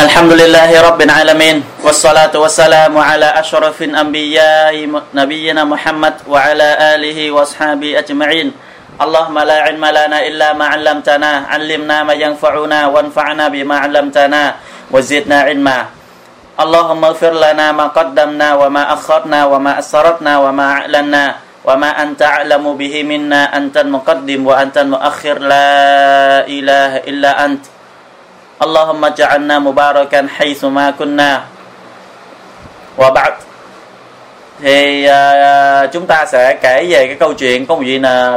Alhamdulillahi Rabbil Alamin. Wassalatu wassalamu ala ashrafil anbiya'i nabiyyina Muhammad wa ala alihi wa ashabihi ajma'in. Allahumma la ilma lana illa ma 'allamtana, 'allimna ma yanfa'una wanfa'na bima 'allamtana wa zidna 'ilma. Allahumma ighfir lana ma qaddamna wa ma akharna wa ma asratna wa ma a'lanna wa ma anta 'alamu bihi minna antal muqaddim wa antal muakhir, la ilaha illa anta. Allahumma ja'alna mubarakan haythu ma kunna. Và ba'd. Thì chúng ta sẽ kể về cái câu chuyện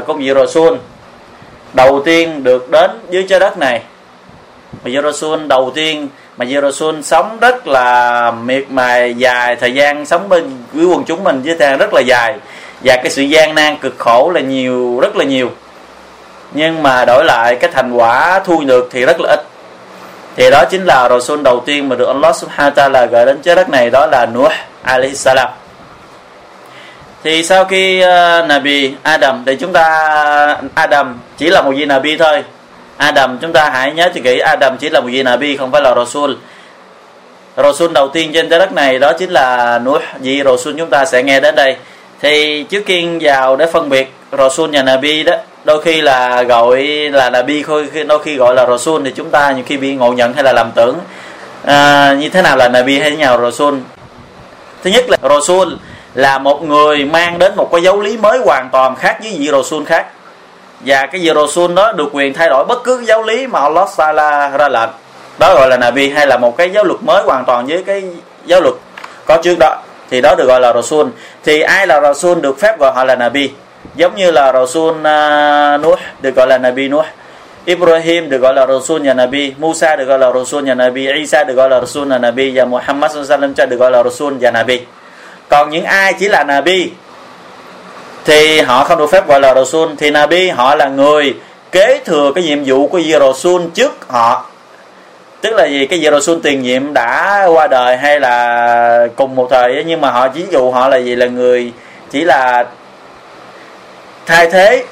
công vị Rasul đầu tiên được đến dưới trái đất này. Mà Rasul sống rất là miệt mài dài, thời gian sống bên quý quần chúng mình dưới thang rất là dài, và cái sự gian nan cực khổ là nhiều, rất là nhiều. Nhưng mà đổi lại cái thành quả thu được thì rất là ít. Thì đó chính là Rasul đầu tiên mà được Allah Subhanahu wa ta'ala gửi đến trái đất này, đó là Nuh alayhi salam. Thì sau khi Nabi Adam, thì chúng ta Adam chỉ là một vị Nabi thôi. Adam, chúng ta hãy nhớ cho kỹ, Adam chỉ là một vị Nabi, không phải là Rasul. Rasul đầu tiên trên trái đất này đó chính là Nuh, vị Rasul chúng ta sẽ nghe đến đây. Thì trước khi vào để phân biệt Rasul và Nabi đó, đôi khi là gọi là Nabi, đôi khi gọi là Rasul, thì chúng ta nhiều khi bị ngộ nhận hay là làm tưởng như thế nào là Nabi hay thế nào là Rasul. Thứ nhất là Rasul là một người mang đến một cái giáo lý mới hoàn toàn khác với vị Rasul khác, và cái vị Rasul đó được quyền thay đổi bất cứ cái giáo lý mà Allah Ta'ala ra lệnh, đó gọi là Nabi, hay là một cái giáo luật mới hoàn toàn với cái giáo luật có trước đó, thì đó được gọi là Rasul. Thì ai là Rasul được phép gọi họ là Nabi, giống như là Rasul Nuh được gọi là Nabi Nuh, Ibrahim được gọi là Rasul và Nabi, Musa được gọi là Rasul và Nabi, Isa được gọi là Rasul và Nabi, và Muhammad sallallahu alaihi được gọi là Rasul và Nabi. Còn những ai chỉ là Nabi thì họ không được phép gọi là Rasul. Thì Nabi họ là người kế thừa cái nhiệm vụ của vị Rasul trước họ, tức là gì, cái vị Rasul tiền nhiệm đã qua đời hay là cùng một thời ấy, nhưng mà họ ví dụ họ là gì, là người chỉ là thay thế,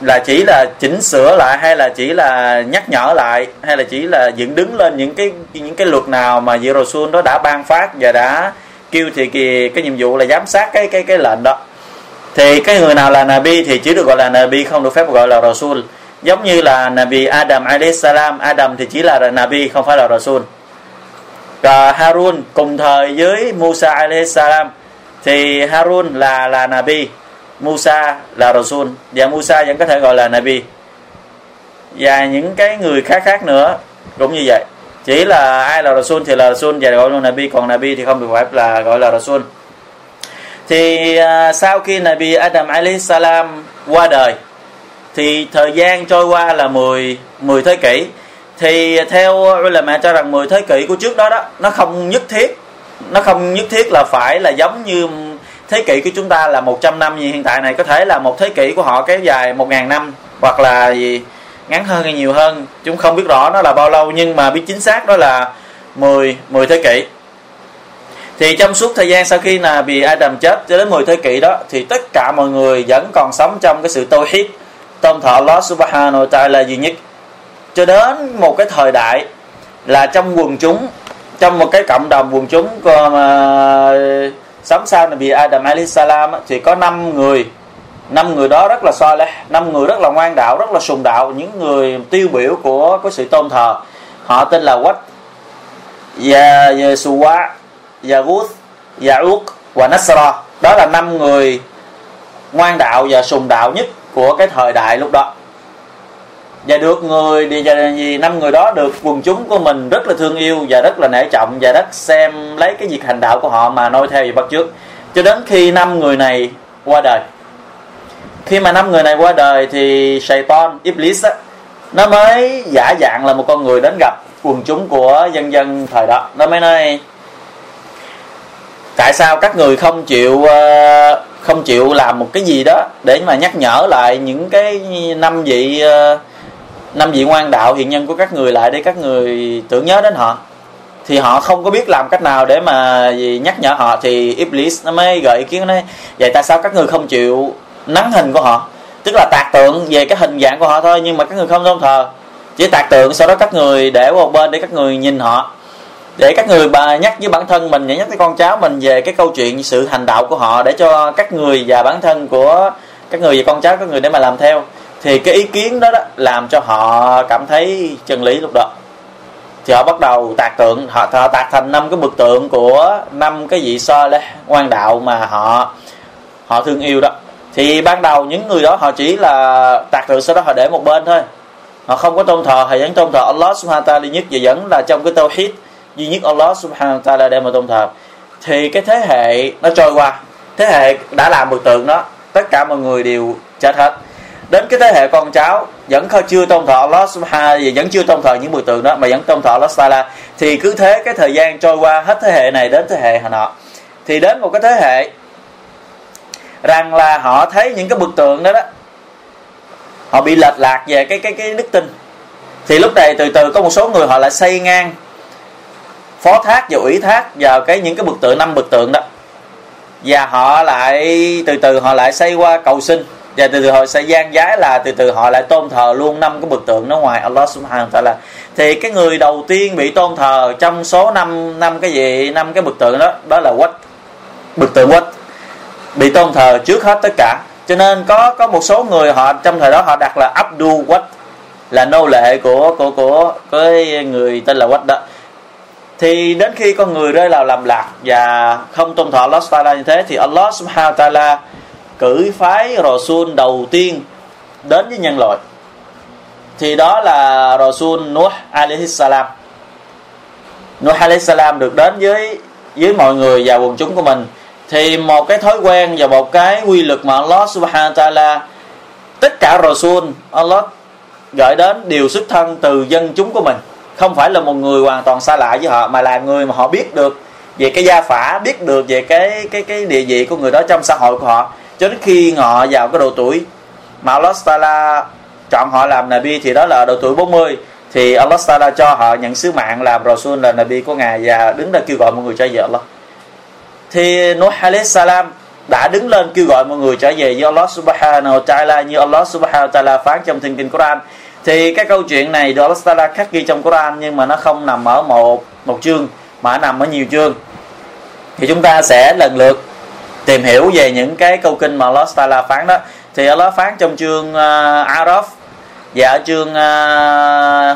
là chỉ là chỉnh sửa lại, hay là chỉ là nhắc nhở lại, hay là chỉ là dựng đứng lên những cái luật nào mà vị Rasul đó đã ban phát và đã kêu thì cái nhiệm vụ là giám sát cái lệnh đó. Thì cái người nào là Nabi thì chỉ được gọi là Nabi, không được phép gọi là Rasul. Giống như là Nabi Adam alayhis salam, Adam thì chỉ là Nabi, không phải là Rasul. Và Harun cùng thời với Musa alayhis salam, thì Harun là Nabi, Musa là Rasul, và Musa vẫn có thể gọi là Nabi, và những cái người khác nữa cũng như vậy. Chỉ là ai là Rasul thì là Rasul và gọi là Nabi, còn Nabi thì không được phép là gọi là Rasul. Thì sau khi Nabi Adam alayhi salam qua đời thì thời gian trôi qua là 10 thế kỷ. Thì theo ulama cho rằng 10 thế kỷ của trước đó nó không nhất thiết là phải là giống như thế kỷ của chúng ta là 100 năm như hiện tại này. Có thể là một thế kỷ của họ kéo dài 1.000 năm hoặc là gì ngắn hơn hay nhiều hơn, chúng không biết rõ nó là bao lâu, nhưng mà biết chính xác đó là 10 thế kỷ. Thì trong suốt thời gian sau khi Nabi Adam chết cho đến 10 thế kỷ đó, thì tất cả mọi người vẫn còn sống trong cái sự tauhid, tôn thờ Allah Subhanahu wa ta'ala duy nhất, cho đến một cái thời đại là trong quần chúng, trong một cái cộng đồng quần chúng sống sau Nabi Adam alayhi salam thì có 5 người đó rất là saleh, 5 người rất là ngoan đạo, rất là sùng đạo, những người tiêu biểu của cái sự tôn thờ. Họ tên là Wat, Yasuwa, Yaguth, Ya'uq và Nasra. Đó là 5 người ngoan đạo và sùng đạo nhất của cái thời đại lúc đó. Và được người vì 5 người đó được quần chúng của mình rất là thương yêu và rất là nể trọng, và rất xem lấy cái việc hành đạo của họ mà noi theo và bắt chước, cho đến khi 5 người này qua đời. Khi mà 5 người này qua đời thì Shaitan, Iblis á, nó mới giả dạng là một con người đến gặp quần chúng của dân thời đó. Nó mới nói tại sao các người không chịu làm một cái gì đó để mà nhắc nhở lại những cái năm vị ngoan đạo hiền nhân của các người lại, để các người tưởng nhớ đến họ. Thì họ không có biết làm cách nào để mà nhắc nhở họ. Thì Iblis nó mới gợi ý kiến này, vậy tại sao các người không chịu nắng hình của họ, tức là tạc tượng về cái hình dạng của họ thôi, nhưng mà các người không tôn thờ, chỉ tạc tượng, sau đó các người để qua một bên để các người nhìn họ. để các người bà nhắc với bản thân mình, nhắc với con cháu mình về cái câu chuyện sự hành đạo của họ, để cho các người và bản thân của các người và con cháu các người để mà làm theo. Thì cái ý kiến đó, làm cho họ cảm thấy chân lý lúc đó. Thì họ bắt đầu tạc tượng, họ tạc thành 5 cái bức tượng của 5 cái vị Soleh ngoan đạo mà họ thương yêu đó. Thì ban đầu những người đó họ chỉ là tạc tượng, sau đó họ để một bên thôi. Họ không có tôn thờ, họ vẫn tôn thờ Allah Subhanahu wa Ta'ala duy nhất, và vẫn là trong cái tawhid duy nhất Allah Subhanahu wa Ta'ala để mà tôn thờ. Thì cái thế hệ nó trôi qua, thế hệ đã làm bức tượng đó, tất cả mọi người đều chết hết. Đến cái thế hệ con cháu vẫn chưa tôn thờ Allah Subhanahu và vẫn chưa tôn thờ những bức tượng đó, mà vẫn tôn thờ Allah Ta'ala. Thì cứ thế cái thời gian trôi qua, hết thế hệ này đến thế hệ nọ. Thì đến một cái thế hệ rằng là họ thấy những cái bức tượng đó, họ bị lệch lạc về cái đức tin. Thì lúc này từ từ có một số người họ lại xây ngang, phó thác và ủy thác vào những cái bức tượng, 5 bức tượng đó. Và họ lại từ từ họ lại xây qua cầu sinh, và từ từ họ sẽ gian giái là từ từ họ lại tôn thờ luôn 5 cái bức tượng nó ngoài Allah Subhanahu wa Ta'ala. Thì cái người đầu tiên bị tôn thờ trong số 5 cái bức tượng đó là Wat, bức tượng Wat bị tôn thờ trước hết tất cả. Cho nên có một số người họ trong thời đó họ đặt là Abdul Wat, là nô lệ của cái người tên là Wat đó. Thì đến khi con người rơi vào làm lạc và không tôn thờ Allah Subhanahu wa Ta'ala như thế, thì Allah Subhanahu wa Ta'ala cử phái Rasul đầu tiên đến với nhân loại. Thì đó là Rasul Nuh Alayhi Salam. Nuh Alayhi Salam được đến với mọi người và quần chúng của mình. Thì một cái thói quen và một cái quy luật mà Allah Subhanahu Ta'ala, tất cả Rasul Allah gửi đến đều xuất thân từ dân chúng của mình, không phải là một người hoàn toàn xa lạ với họ, mà là người mà họ biết được về cái gia phả, biết được về cái địa vị của người đó trong xã hội của họ. Cho đến khi họ vào cái độ tuổi mà Allah Ta'ala chọn họ làm Nabi, thì đó là độ tuổi 40. Thì Allah Ta'ala cho họ nhận sứ mạng làm Rasul, là Nabi của Ngài, và đứng ra kêu gọi mọi người trở về Allah. Thì Nuh Alayhi Salam đã đứng lên kêu gọi mọi người trở về với Allah Subhanahu wa Ta'ala, như Allah Subhanahu wa Ta'ala phán trong Thiên Kinh Quran. Thì cái câu chuyện này được Allah Ta'ala khắc ghi trong Quran, nhưng mà nó không nằm ở một chương, mà nằm ở nhiều chương. Thì chúng ta sẽ lần lượt tìm hiểu về những cái câu kinh mà Allah Ta'ala phán đó. Thì Allah phán trong chương Araf, và ở chương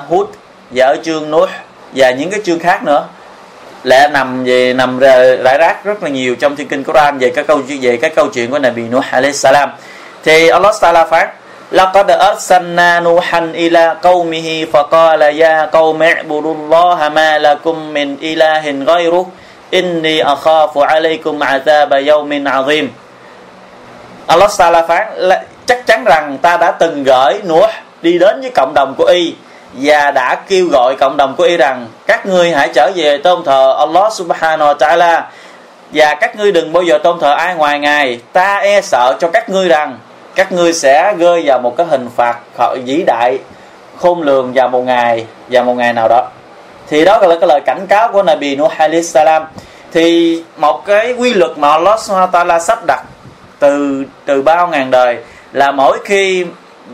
Hud, và ở chương Nuh, và những cái chương khác nữa, lẽ nằm rải rác rất là nhiều trong Thiên Kinh Quran về cái câu chuyện của Nabi Nuh Alayhi Salam. Thì Allah Ta'ala phán: "Laqad arsalna Nuhan ila qaumihi faqala ya qaumi ibudullaha ma lakum min ilahin ghayruh." Inni akhafu alaykum azaba yawmin azim. Allah Ta'ala phán chắc chắn rằng ta đã từng gửi Nuh đi đến với cộng đồng của y, và đã kêu gọi cộng đồng của y rằng các ngươi hãy trở về tôn thờ Allah Subhanahu wa Ta'ala, và các ngươi đừng bao giờ tôn thờ ai ngoài Ngài. Ta e sợ cho các ngươi rằng các ngươi sẽ rơi vào một cái hình phạt vĩ đại khôn lường vào một ngày nào đó. Thì đó là cái lời cảnh cáo của Nabi Nuh Alayhi Salam. Thì một cái quy luật mà Allah Subhanahu Ta'ala sắp đặt từ bao ngàn đời là mỗi khi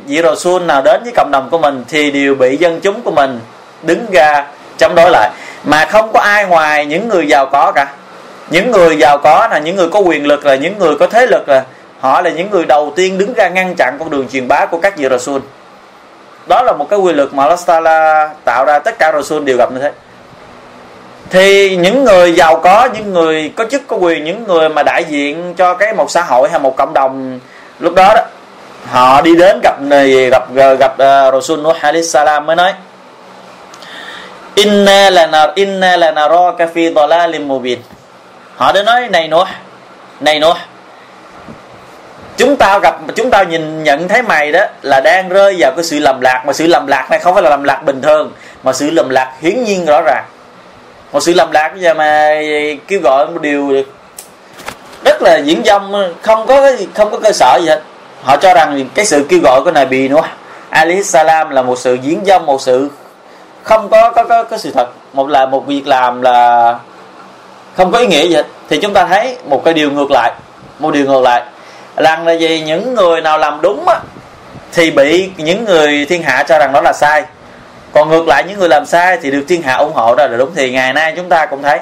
vị Rasul nào đến với cộng đồng của mình thì đều bị dân chúng của mình đứng ra chống đối lại, mà không có ai ngoài những người giàu có cả. Những người giàu có là những người có quyền lực, là những người có thế lực, là họ là những người đầu tiên đứng ra ngăn chặn con đường truyền bá của các vị Rasul. Đó là một cái quy luật mà Allah Ta'ala tạo ra, tất cả Rasul đều gặp như thế. Thì những người giàu có, những người có chức có quyền, những người mà đại diện cho một xã hội hay một cộng đồng lúc đó đó, họ đi đến gặp Rasul Nuh Alayhi Salam mới nói: Inna lanaraka fi dalalim mubin. Họ đã nói: Này Nuh, chúng ta nhận thấy mày đó là đang rơi vào cái sự lầm lạc, mà sự lầm lạc này không phải là lầm lạc bình thường, mà sự lầm lạc hiển nhiên rõ ràng. Một sự lầm lạc mà kêu gọi một điều rất là diễn dông, không có cơ sở gì hết. Họ cho rằng cái sự kêu gọi của Nabi Nuh Alayhi Salam là một sự diễn dông, một sự không có sự thật, một việc làm là không có ý nghĩa gì hết. Thì chúng ta thấy một điều ngược lại rằng là gì? Những người nào làm đúng á, thì bị những người thiên hạ cho rằng đó là sai. Còn ngược lại những người làm sai thì được thiên hạ ủng hộ, đó là đúng. Thì ngày nay chúng ta cũng thấy,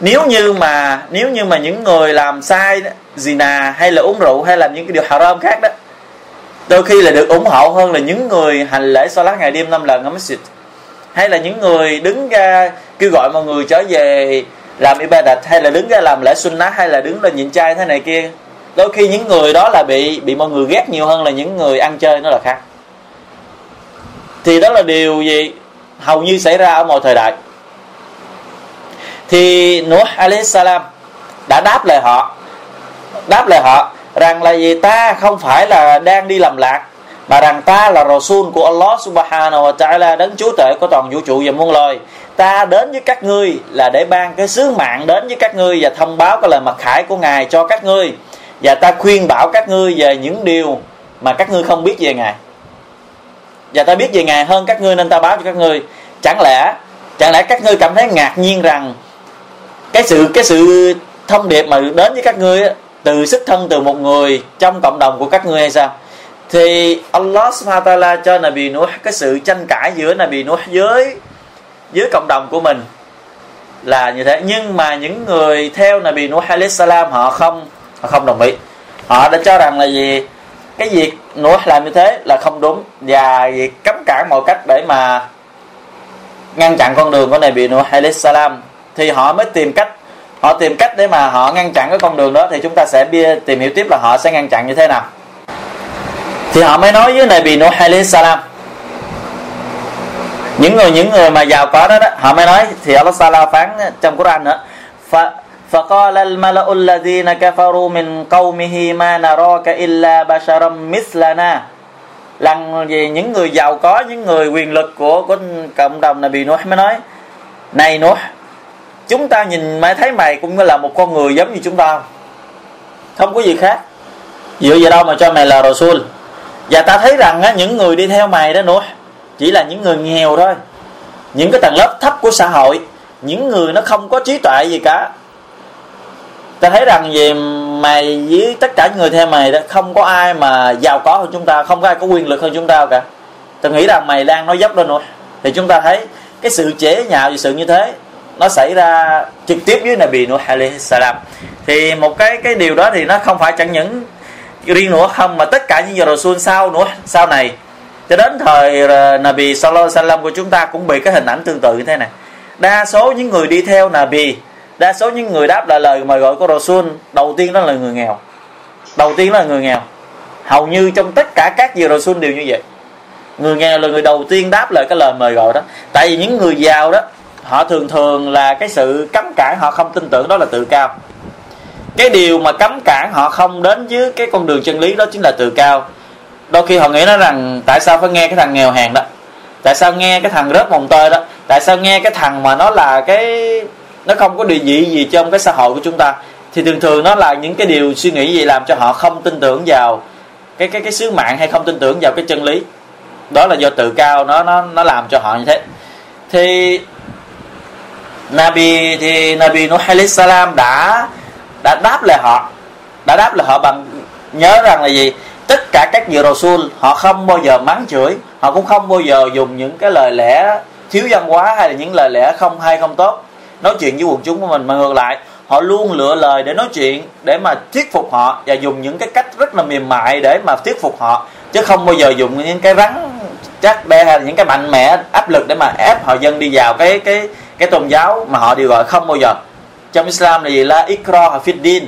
nếu như mà những người làm sai zina hay là uống rượu hay làm những cái điều haram khác đó, đôi khi là được ủng hộ hơn là những người hành lễ salat ngày đêm 5 lần ở masjid, hay là những người đứng ra kêu gọi mọi người trở về làm ibadat, hay là đứng ra làm lễ sunnah, hay là đứng lên nhịn chay thế này kia. Đôi khi những người đó là bị mọi người ghét nhiều hơn là những người ăn chơi, nó là khác. Thì đó là điều gì hầu như xảy ra ở mọi thời đại. Thì Nuh alayhi salam đã đáp lời họ rằng là gì, ta không phải là đang đi làm lạc, mà rằng ta là Rasul của Allah subhanahu wa ta'ala, đấng chúa tể của toàn vũ trụ và muôn loài. Ta đến với các ngươi là để ban cái sứ mạng đến với các ngươi và thông báo cái lời mặc khải của Ngài cho các ngươi, và ta khuyên bảo các ngươi về những điều mà các ngươi không biết về Ngài, và ta biết về Ngài hơn các ngươi nên ta báo cho các ngươi. Chẳng lẽ các ngươi cảm thấy ngạc nhiên rằng cái sự thông điệp mà đến với các ngươi từ xuất thân từ một người trong cộng đồng của các ngươi hay sao? Thì Allah subhanahu wa ta'ala cho Nabi Nuh cái sự tranh cãi giữa Nabi Nuh với cộng đồng của mình là như thế. Nhưng mà những người theo Nabi Nuh alayhi salam họ không đồng ý. Họ đã cho rằng là gì, cái việc Nuh làm như thế là không đúng, và việc cấm cản mọi cách để mà ngăn chặn con đường của Nabi Nuh alayhi salam. Thì họ tìm cách để mà họ ngăn chặn cái con đường đó. Thì chúng ta sẽ tìm hiểu tiếp là họ sẽ ngăn chặn như thế nào. Thì họ mới nói với Nabi Nuh alayhi salam, những người mà giàu có đó, họ mới nói. Thì Allah Taala phán trong Quran nữa, فَقَالَ الْمَلَأُ الَّذِينَ كَفَرُوا مِنْ قَوْمِهِ مَا نَرَاكَ إِلَّا بَشَرًا مِثْلَنَا. Lần gì những người giàu có, những người quyền lực của cộng đồng Nabi Nuh mới nói, này Nuh, chúng ta nhìn mày thấy mày cũng là một con người giống như chúng ta, không có gì khác, dựa vào đâu mà cho mày là Rasul. Và ta thấy rằng những người đi theo mày đó Nuh chỉ là những người nghèo thôi, những cái tầng lớp thấp của xã hội, những người nó không có trí tuệ gì cả. Ta thấy rằng về mày với tất cả những người theo mày đó, không có ai mà giàu có hơn chúng ta, không có ai có quyền lực hơn chúng ta cả. Ta nghĩ rằng mày đang nói dốc lên rồi. Thì chúng ta thấy cái sự chế nhạo và sự như thế nó xảy ra trực tiếp với Nabi Nuh alayhi salam. Thì một cái điều đó thì nó không phải chẳng những riêng Nuh không, mà tất cả những giờ Rasul sau Nuh sau này cho đến thời Nabi sallallahu alaihi wasallam của chúng ta cũng bị cái hình ảnh tương tự như thế này. Đa số những người đi theo Nabi, đa số những người đáp lại lời mời gọi của Rasul, đầu tiên đó là người nghèo. Hầu như trong tất cả các vị Rasul đều như vậy. Người nghèo là người đầu tiên đáp lại cái lời mời gọi đó. Tại vì những người giàu đó, họ thường là cái sự cấm cản họ không tin tưởng đó là tự cao. Cái điều mà cấm cản họ không đến với cái con đường chân lý đó chính là tự cao. Đôi khi họ nghĩ nó rằng tại sao phải nghe cái thằng nghèo hèn đó, tại sao nghe cái thằng rớt mồng tơi đó, tại sao nghe cái thằng mà nó là cái nó không có địa vị gì trong cái xã hội của chúng ta. Thì thường nó là những cái điều suy nghĩ gì làm cho họ không tin tưởng vào cái sứ mạng, hay không tin tưởng vào cái chân lý. Đó là do tự cao nó làm cho họ như thế. Thì Nabi Nuh alayhi salam đã đáp lại họ bằng nhớ rằng là gì, tất cả các vị Rasul họ không bao giờ mắng chửi, họ cũng không bao giờ dùng những cái lời lẽ thiếu văn hóa hay là những lời lẽ không tốt nói chuyện với quần chúng của mình, mà ngược lại họ luôn lựa lời để nói chuyện, để mà thuyết phục họ, và dùng những cái cách rất là mềm mại để mà thuyết phục họ, chứ không bao giờ dùng những cái rắn chắc đe hay là những cái mạnh mẽ áp lực để mà ép họ dân đi vào cái tôn giáo mà họ đều gọi. Không bao giờ trong Islam là gì, la ikraha fid din,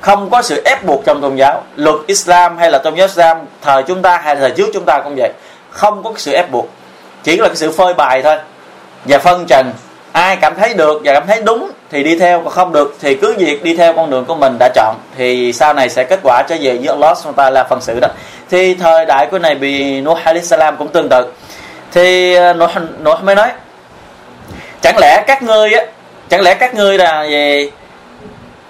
không có sự ép buộc trong tôn giáo. Luật Islam hay là tôn giáo Islam thời chúng ta hay thời trước chúng ta cũng vậy, không có sự ép buộc, chỉ là cái sự phơi bày thôi và phân trần. Ai cảm thấy được và cảm thấy đúng thì đi theo, còn không được thì cứ việc đi theo con đường của mình đã chọn, thì sau này sẽ kết quả trở về với Allah subhanahu wa ta'ala là phần sự đó. Thì thời đại của Nabi Nuh alayhi salam cũng tương tự. Thì Nuh mới nói, chẳng lẽ các ngươi là gì,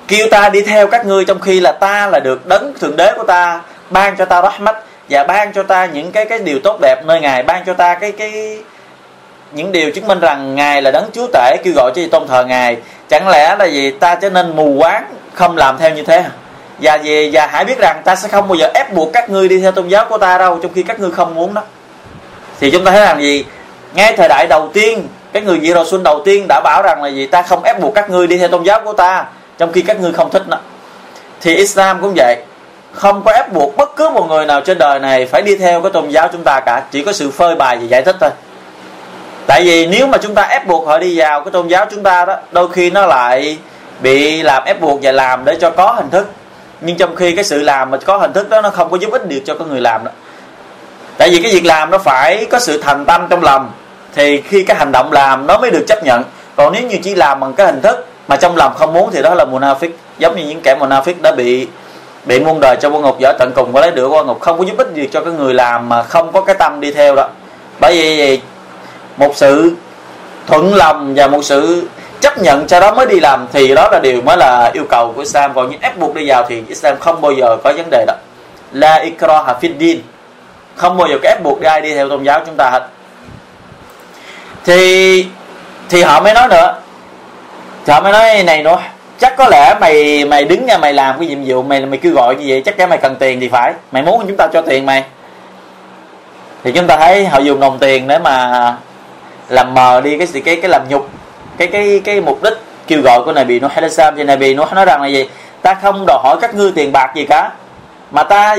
kêu ta đi theo các ngươi trong khi là ta là được đấng thượng đế của ta ban cho ta rahmat và ban cho ta những cái điều tốt đẹp nơi Ngài, ban cho ta cái những điều chứng minh rằng Ngài là đấng chúa tể, kêu gọi cho tôn thờ Ngài. Chẳng lẽ là gì, ta trở nên mù quáng không làm theo như thế? Và hãy biết rằng ta sẽ không bao giờ ép buộc các ngươi đi theo tôn giáo của ta đâu, trong khi các ngươi không muốn đó. Thì chúng ta thấy rằng gì, ngay thời đại đầu tiên, cái người Diệu Đầu Xuân đầu tiên đã bảo rằng là gì, ta không ép buộc các ngươi đi theo tôn giáo của ta trong khi các ngươi không thích nó. Thì Islam cũng vậy, không có ép buộc bất cứ một người nào trên đời này phải đi theo cái tôn giáo chúng ta cả, chỉ có sự phơi bày và giải thích thôi. Tại vì nếu mà chúng ta ép buộc họ đi vào cái tôn giáo chúng ta đó, đôi khi nó lại bị làm ép buộc và làm để cho có hình thức, nhưng trong khi cái sự làm mà có hình thức đó nó không có giúp ích được cho cái người làm đó. Tại vì cái việc làm nó phải có sự thành tâm trong lòng, thì khi cái hành động làm nó mới được chấp nhận. Còn nếu như chỉ làm bằng cái hình thức mà trong lòng không muốn thì đó là munafik, giống như những kẻ munafik đã bị muôn đời cho vô ngục dở tận cùng và lấy đửa vô ngục, không có giúp ích gì cho cái người làm mà không có cái tâm đi theo đó. Bởi vì một sự thuận lòng và một sự chấp nhận cho đó mới đi làm, thì đó là điều mới là yêu cầu của Islam. Còn những ép buộc đi vào thì Islam không bao giờ có vấn đề đó. La ikraha fid din, không bao giờ có ép buộc ai đi theo tôn giáo chúng ta hết. Thì họ mới nói nữa, họ mới nói này nữa, chắc có lẽ mày đứng ra mày làm cái nhiệm vụ mày kêu gọi như vậy, chắc cái mày cần tiền thì phải, mày muốn chúng ta cho tiền mày. Thì chúng ta thấy họ dùng đồng tiền để mà làm mờ đi cái làm nhục cái mục đích kêu gọi của Nabi Nuh alayhi salam. Thì Nabi Nuh nói rằng là gì, ta không đòi hỏi các ngươi tiền bạc gì cả, mà ta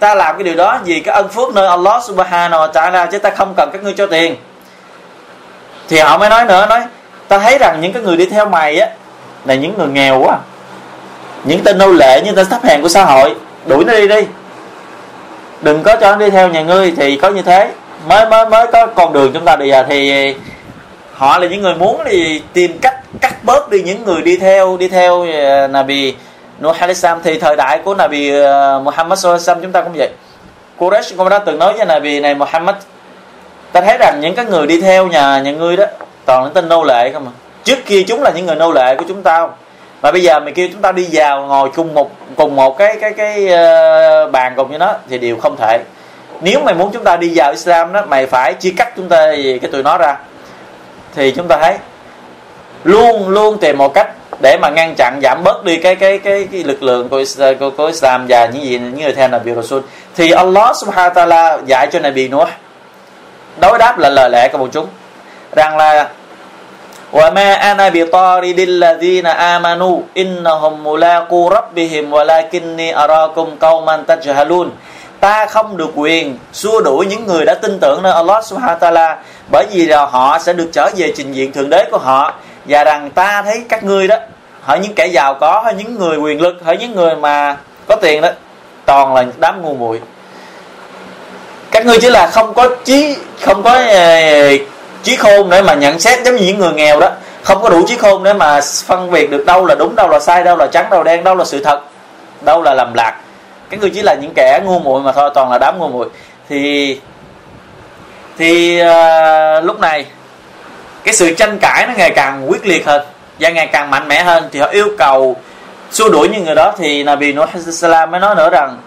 làm cái điều đó vì cái ân phước nơi Allah subhanahu wa ta'ala, chứ ta không cần các ngươi cho tiền. Thì họ mới nói nữa, nói ta thấy rằng những cái người đi theo mày á là những người nghèo quá, những tên nô lệ, những tên thấp hèn của xã hội, đuổi nó đi, đừng có cho nó đi theo nhà ngươi. Thì có như thế mới có con đường chúng ta bây giờ. Thì họ là những người muốn thì tìm cách cắt bớt đi những người đi theo Nabi Nuh alayhi salam. Thì thời đại của Nabi Muhammad sallallahu alayhi wasallam chúng ta cũng vậy. Quraysh cũng đã từng nói với Nabi này Muhammad, ta thấy rằng những cái người đi theo nhà ngươi đó toàn những tên nô lệ không à. Trước kia chúng là những người nô lệ của chúng ta, mà bây giờ mày kêu chúng ta đi vào ngồi cùng một cái bàn cùng với nó thì điều không thể. Nếu mày muốn chúng ta đi vào Islam đó, mày phải chia cắt chúng ta cái tụi nó ra. Thì chúng ta thấy luôn tìm một cách để mà ngăn chặn giảm bớt đi cái lực lượng của Islam và những người theo Nabi Rasul. Thì Allah subhanahu wa ta'ala dạy cho Nabi Nuh đối đáp là lời lẽ của bọn chúng rằng là وَمَا أَنَا بِطَارِدِ الَّذِينَ آمَنُوا إِنَّهُمْ مُلَاقُوا رَبِّهِمْ وَلَكِنِّي أَرَاكُمْ قَوْمًا تَجْهَلُونَ. Ta không được quyền xua đuổi những người đã tin tưởng nơi Allah subhanahu wa ta'ala, bởi vì là họ sẽ được trở về trình diện thượng đế của họ. Và rằng ta thấy các ngươi đó, hỏi những kẻ giàu có, hỏi những người quyền lực, hỏi những người mà có tiền đó, toàn là đám ngu muội. Các ngươi chỉ là không có trí khôn để mà nhận xét, giống như những người nghèo đó, không có đủ trí khôn để mà phân biệt được đâu là đúng, đâu là sai, đâu là trắng, đâu là đen, đâu là sự thật, đâu là lầm lạc. Các ngươi chỉ là những kẻ ngu muội mà thôi, toàn là đám ngu muội. Thì lúc này cái sự tranh cãi nó ngày càng quyết liệt hơn và ngày càng mạnh mẽ hơn. Thì họ yêu cầu xua đuổi những người đó. Thì Nabi Nuh alayhi salam mới nói nữa rằng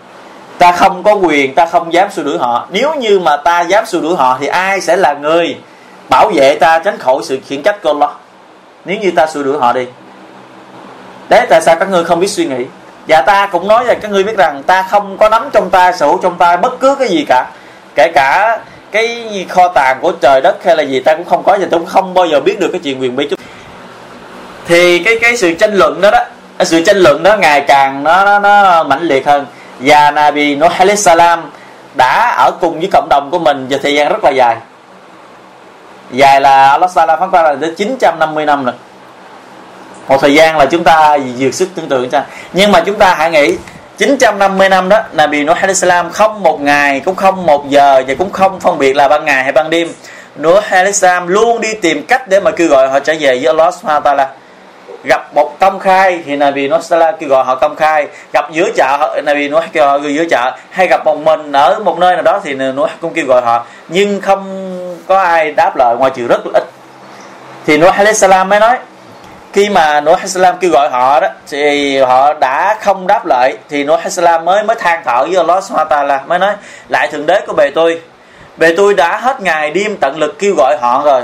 ta không có quyền, ta không dám xua đuổi họ. Nếu như mà ta dám xua đuổi họ thì ai sẽ là người bảo vệ ta tránh khỏi sự khiển trách của Allah nếu như ta xua đuổi họ đi? Đấy, tại sao các ngươi không biết suy nghĩ? Và ta cũng nói rằng các ngươi biết rằng ta không có nắm trong tay, sở hữu trong tay bất cứ cái gì cả, kể cả cái kho tàng của trời đất hay là gì ta cũng không có, và ta cũng không bao giờ biết được cái chuyện quyền bí. Thì cái sự tranh luận đó ngày càng nó mãnh liệt hơn. Và Nabi Nuh alayhi salam đã ở cùng với cộng đồng của mình và thời gian rất là dài là Allah Sala phán qua là đến 950 năm rồi, một thời gian là chúng ta vượt sức tưởng tượng ra. Nhưng mà chúng ta hãy nghĩ 950 năm đó Nabi Nuh alayhi salam không một ngày cũng không một giờ và cũng không phân biệt là ban ngày hay ban đêm. Nuh alayhi salam luôn đi tìm cách để mà kêu gọi họ trở về với Allah Subhanahu wa ta'ala. Gặp một công khai thì Nabi Nuh kêu gọi họ công khai, gặp giữa chợ Nabi Nuh kêu gọi người giữa chợ, hay gặp một mình ở một nơi nào đó thì Nuh cũng kêu gọi họ, nhưng không có ai đáp lời ngoài trừ rất là ít. Thì Nuh alayhi salam mới nói, khi mà Nuh alayhi salam kêu gọi họ đó thì họ đã không đáp lại. Thì Nuh alayhi salam mới than thở với Allah Subhanahu wa ta'ala, mới nói lại thượng đế của bề tôi đã hết ngày đêm tận lực kêu gọi họ rồi,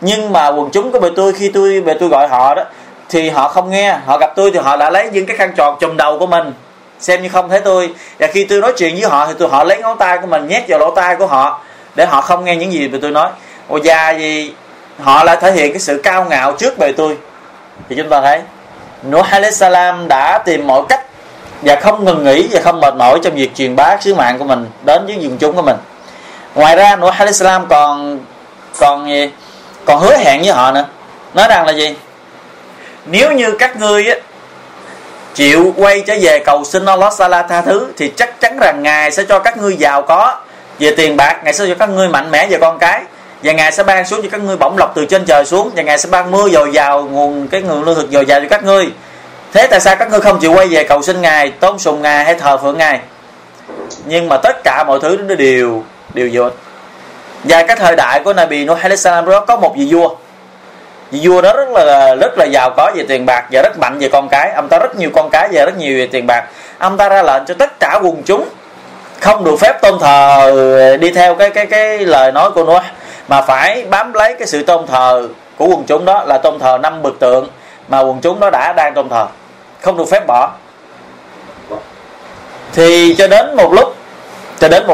nhưng mà quần chúng của bề tôi gọi họ đó thì họ không nghe. Họ gặp tôi thì họ đã lấy những cái khăn tròn trùm đầu của mình xem như không thấy tôi, và khi tôi nói chuyện với họ thì họ lấy ngón tay của mình nhét vào lỗ tai của họ. để họ không nghe những gì về tôi nói. Ồ già gì họ lại thể hiện cái sự cao ngạo trước bề tôi. Thì chúng ta thấy Nuh alayhi salam đã tìm mọi cách và không ngừng nghỉ và không mệt mỏi trong việc truyền bá sứ mạng của mình đến với dân chúng của mình. Ngoài ra Nuh alayhi salam còn hứa hẹn với họ nữa, nói rằng là gì, nếu như các ngươi chịu quay trở về cầu xin Allah Sala tha thứ thì chắc chắn rằng Ngài sẽ cho các ngươi giàu có về tiền bạc, Ngài sẽ cho các ngươi mạnh mẽ về con cái, và Ngài sẽ ban xuống cho các ngươi bổng lộc từ trên trời xuống, và Ngài sẽ ban mưa dồi dào, nguồn cái nguồn lương thực dồi dào cho các ngươi. Thế tại sao các ngươi không chịu quay về cầu xin Ngài, tôn sùng Ngài hay thờ phượng Ngài? Nhưng mà tất cả mọi thứ nó đều vô. Và cái thời đại của Nabi Nuh alayhi salam đó có một vị vua đó rất là giàu có về tiền bạc và rất mạnh về con cái. Ông ta rất nhiều con cái và rất nhiều về tiền bạc. Ông ta ra lệnh cho tất cả quần chúng không được phép tôn thờ đi theo cái lời nói của Nuh, mà phải bám lấy cái sự tôn thờ của quần chúng, đó là tôn thờ 5 bậc tượng mà quần chúng đó đang tôn thờ, không được phép bỏ. Thì cho đến một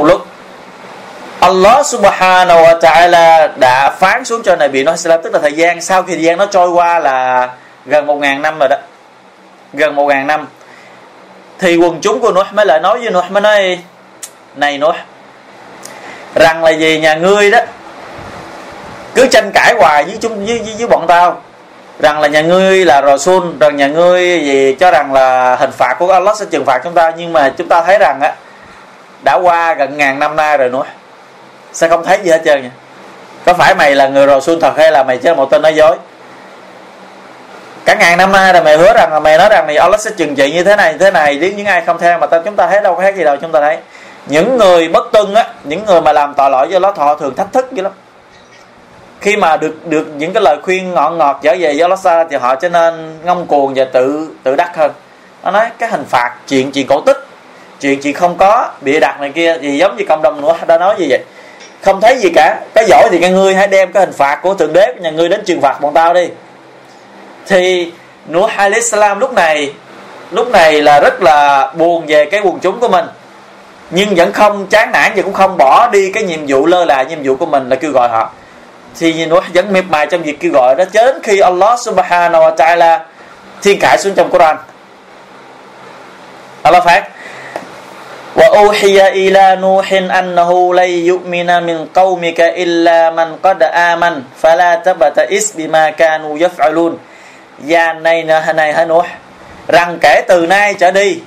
lúc Allah subhanahu wa ta'ala đã phán xuống cho Nabi Nuh, tức là thời gian sau khi thời gian nó trôi qua là gần 1.000 năm rồi đó, gần 1.000 năm, thì quần chúng của Nuh mới lại nói với Nuh, mới nói này Nuh, rằng là gì, nhà ngươi đó cứ tranh cãi hoài với bọn tao, rằng là nhà ngươi là Rasul, rằng nhà ngươi gì cho rằng là hình phạt của Allah sẽ trừng phạt chúng ta, nhưng mà chúng ta thấy rằng á, đã qua gần 1.000 năm nay rồi Nuh, sao không thấy gì hết trơn nhỉ? Có phải mày là người Rasul thật hay là mày chứ một tên nói dối? Cả 1.000 năm nay rồi mày hứa rằng là mày nói rằng này Allah sẽ trừng trị như thế này, như thế này, đến những ai không theo mà chúng ta thấy đâu có khác gì đâu. Chúng ta thấy những người bất tuân á, những người mà làm tội lỗi do Allah, họ thường thách thức dữ lắm. Khi mà được những cái lời khuyên ngọn ngọt trở về do Allah thì họ trở nên ngông cuồng và tự đắc hơn. Nó nói cái hình phạt chuyện cổ tích, chuyện chị không có, bịa đặt này kia, thì giống như cộng đồng nữa đã nói như vậy. Không thấy gì cả, cái giỏi thì các ngươi hãy đem cái hình phạt của Thượng Đế của nhà ngươi đến trừng phạt bọn tao đi. Thì Nuh alayhi salam lúc này là rất là buồn về cái quần chúng của mình, nhưng vẫn không chán nản và cũng không bỏ đi cái nhiệm vụ lơ là nhiệm vụ của mình là kêu gọi họ. Thì Nuh vẫn miệt mài trong việc kêu gọi đó, cho đến khi Allah subhanahu wa ta'ala thiên khải xuống trong Quran. Allah phát وَأُوحِيَ إِلَى نُوحٍ أَنَّهُ لَنْ يُؤْمِنَ مِنْ قَوْمِكَ إِلَّا مَنْ قَدْ آمَنَ فَلَا تَبْتَئِسْ بِمَا كَانُوا يَفْعَلُونَ. Và này hả Nuh, rằng kể từ nay trở đi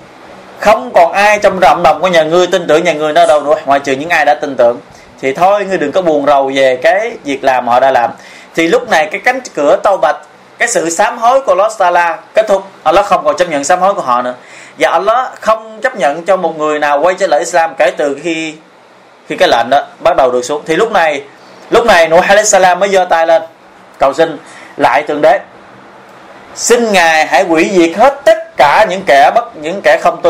không còn ai trong cộng đồng của nhà ngươi tin tưởng nhà ngươi nữa đâu Nuh, ngoại trừ những ai đã tin tưởng. Thì thôi, ngươi đừng có buồn rầu về cái việc làm họ đã làm. Thì lúc này cái cánh cửa tâu bạch, cái sự sám hối của Allah Ta'ala kết thúc. Allah không còn chấp nhận sám hối của họ nữa, và Allah không chấp nhận cho một người nào quay trở lại Islam kể từ khi cái lệnh đó bắt đầu được xuống. Thì lúc này Nuh alayhi salam mới giơ tay lên cầu xin lại Thượng Đế, xin Ngài hãy hủy diệt hết tất cả những kẻ không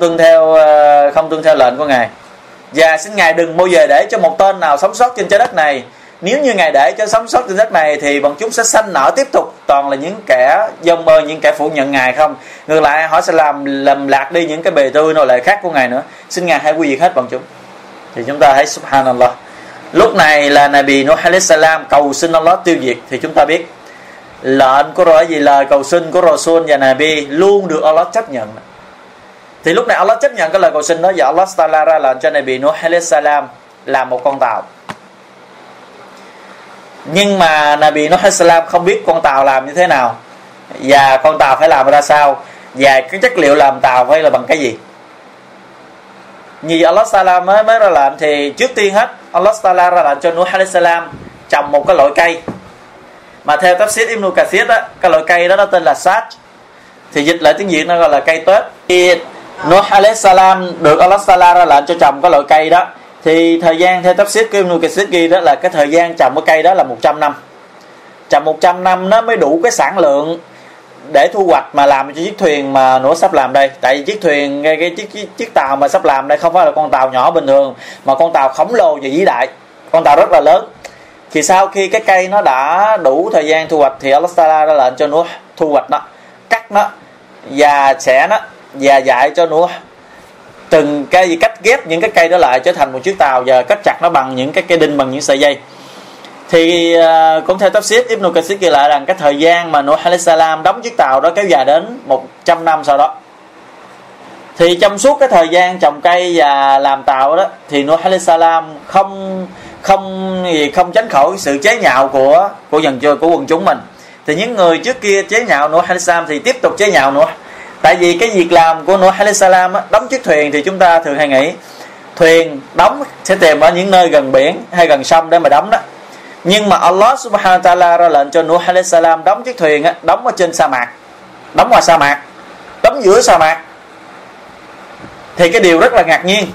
tuân theo lệnh của Ngài, và xin Ngài đừng bao giờ để cho một tên nào sống sót trên trái đất này. Nếu như Ngài để cho sống sót trên đất này thì bọn chúng sẽ sanh nở tiếp tục, toàn là những kẻ dông bơ, những kẻ phủ nhận Ngài không. Ngược lại họ sẽ làm lạc đi những cái bề tôi nội lệ khác của Ngài nữa. Xin Ngài hãy quy diệt hết bọn chúng. Thì chúng ta thấy subhanallah, lúc này là Nabi Nuh alayhi salam cầu xin Allah tiêu diệt. Thì chúng ta biết lệnh của rồi gì, lời cầu xin của Rasul và Nabi luôn được Allah chấp nhận. Thì lúc này Allah chấp nhận cái lời cầu xin đó, và Allah Ta'ala ra lệnh cho Nabi Nuh alayhi salam làm một con tàu. Nhưng mà Nabi Nuh salam không biết con tàu làm như thế nào, và con tàu phải làm ra sao, và cái chất liệu làm tàu phải là bằng cái gì. Như Allah salam mới ra lệnh, thì trước tiên hết Allah Ta'ala ra lệnh cho Nuh salam trồng một cái loại cây, mà theo tafsir Ibn Kathir đó, cái loại cây đó nó tên là saj, thì dịch lại tiếng Việt nó gọi là cây tết. Thì Nuh salam được Allah Ta'ala ra lệnh cho trồng cái loại cây đó, thì thời gian theo tafsir của Ibn Kathir ghi đó là cái thời gian trồng cái cây đó là 100 năm. Trồng 100 năm nó mới đủ cái sản lượng để thu hoạch mà làm cho chiếc thuyền mà Nuh sắp làm đây. Tại vì chiếc tàu mà sắp làm đây không phải là con tàu nhỏ bình thường, mà con tàu khổng lồ và vĩ đại, con tàu rất là lớn. Thì sau khi cái cây nó đã đủ thời gian thu hoạch thì Allah Ta'ala ra lệnh cho Nuh thu hoạch nó, cắt nó và xẻ nó, và dạy cho Nuh từng cái cách ghép những cái cây đó lại trở thành một chiếc tàu và cách chặt nó bằng những cái cây đinh, bằng những sợi dây. Thì cũng theo Tafsir, Ibn Kathir kể lại rằng cái thời gian mà Nuh alayhis salam đóng chiếc tàu đó kéo dài đến 100 năm sau đó. Thì trong suốt cái thời gian trồng cây và làm tàu đó thì Nuh alayhis salam không tránh khỏi sự chế nhạo của quần chúng mình. Thì những người trước kia chế nhạo Nuh alayhis salam thì tiếp tục chế nhạo Nuh. Tại vì cái việc làm của Nuh alayhis salam á, đóng chiếc thuyền thì chúng ta thường hay nghĩ thuyền đóng sẽ tìm ở những nơi gần biển hay gần sông để mà đóng đó. Nhưng mà Allah subhanahu wa ta'ala ra lệnh cho Nuh alayhis salam đóng chiếc thuyền á, đóng ở trên sa mạc, đóng ngoài sa mạc, đóng giữa sa mạc. Thì cái điều rất là ngạc nhiên.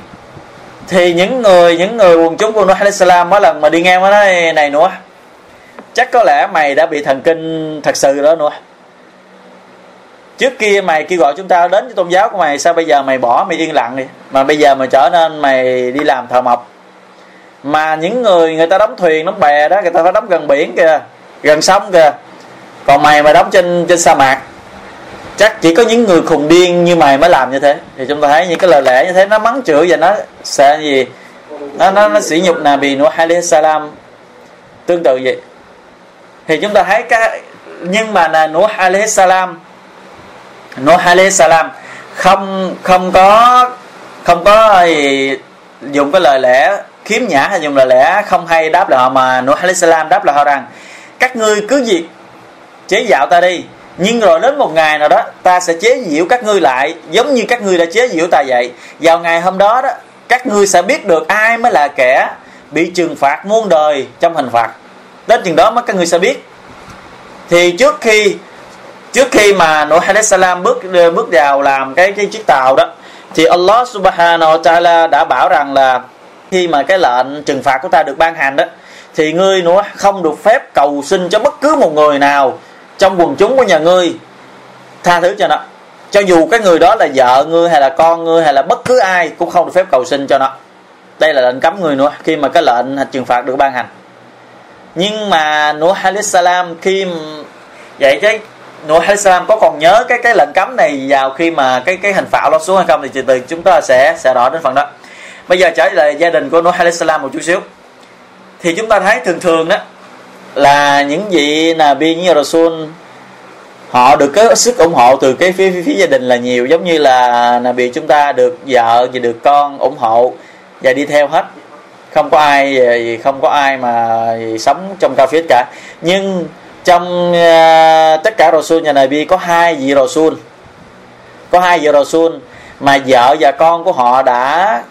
Thì những người quần chúng của Nuh alayhis salam mỗi lần mà đi ngang nó nói: "Này Nuh, chắc có lẽ mày đã bị thần kinh thật sự đó Nuh. Trước kia mày kêu gọi chúng ta đến với tôn giáo của mày, sao bây giờ mày bỏ, mày yên lặng đi, mà bây giờ mày trở nên mày đi làm thợ mộc." Mà những người ta đóng thuyền, đóng bè đó, người ta phải đóng gần biển kìa, gần sông kìa. Còn mày mà đóng trên sa mạc, chắc chỉ có những người khùng điên như mày mới làm như thế. Thì chúng ta thấy những cái lời lẽ như thế nó mắng chửi và nó sẽ gì, nó sỉ nhục Nabi Nuh alayhis salam tương tự vậy. Thì chúng ta thấy cái, nhưng mà là Nuh alayhis salam không có dùng cái lời lẽ khiếm nhã hay dùng lời lẽ không hay đáp lại họ, mà Nuh alayhis salam đáp lại họ rằng: "Các ngươi cứ việc chế giễu ta đi, nhưng rồi đến một ngày nào đó ta sẽ chế giễu các ngươi lại giống như các ngươi đã chế giễu ta vậy. Vào ngày hôm đó đó, các ngươi sẽ biết được ai mới là kẻ bị trừng phạt muôn đời trong hình phạt. Đến chừng đó mới các ngươi sẽ biết." Thì trước khi mà Nuh alayhis salam bước vào làm cái chiếc tàu đó, thì Allah subhanahu wa ta'ala đã bảo rằng là khi mà cái lệnh trừng phạt của ta được ban hành đó, thì ngươi nữa không được phép cầu xin cho bất cứ một người nào trong quần chúng của nhà ngươi tha thứ cho nó, cho dù cái người đó là vợ ngươi hay là con ngươi hay là bất cứ ai cũng không được phép cầu xin cho nó. Đây là lệnh cấm người nữa khi mà cái lệnh trừng phạt được ban hành. Nhưng mà Nuh alayhis salam khi vậy cái Nuh alayhis salam có còn nhớ cái lệnh cấm này vào khi mà cái hình phạt ló xuống hay không, thì từ chúng ta sẽ rõ đến phần đó. Bây giờ trở lại gia đình của Nuh alayhis salam một chút xíu. Thì chúng ta thấy thường đó là những vị Nabi, những Rasul họ được cái sức ủng hộ từ cái phía gia đình là nhiều, giống như là Nabi chúng ta được vợ và được con ủng hộ và đi theo hết. Không có ai mà sống trong cao phiết cả. Nhưng trong tất cả Rasul nhà Nabi có hai vị Rasul mà vợ và con của họ đã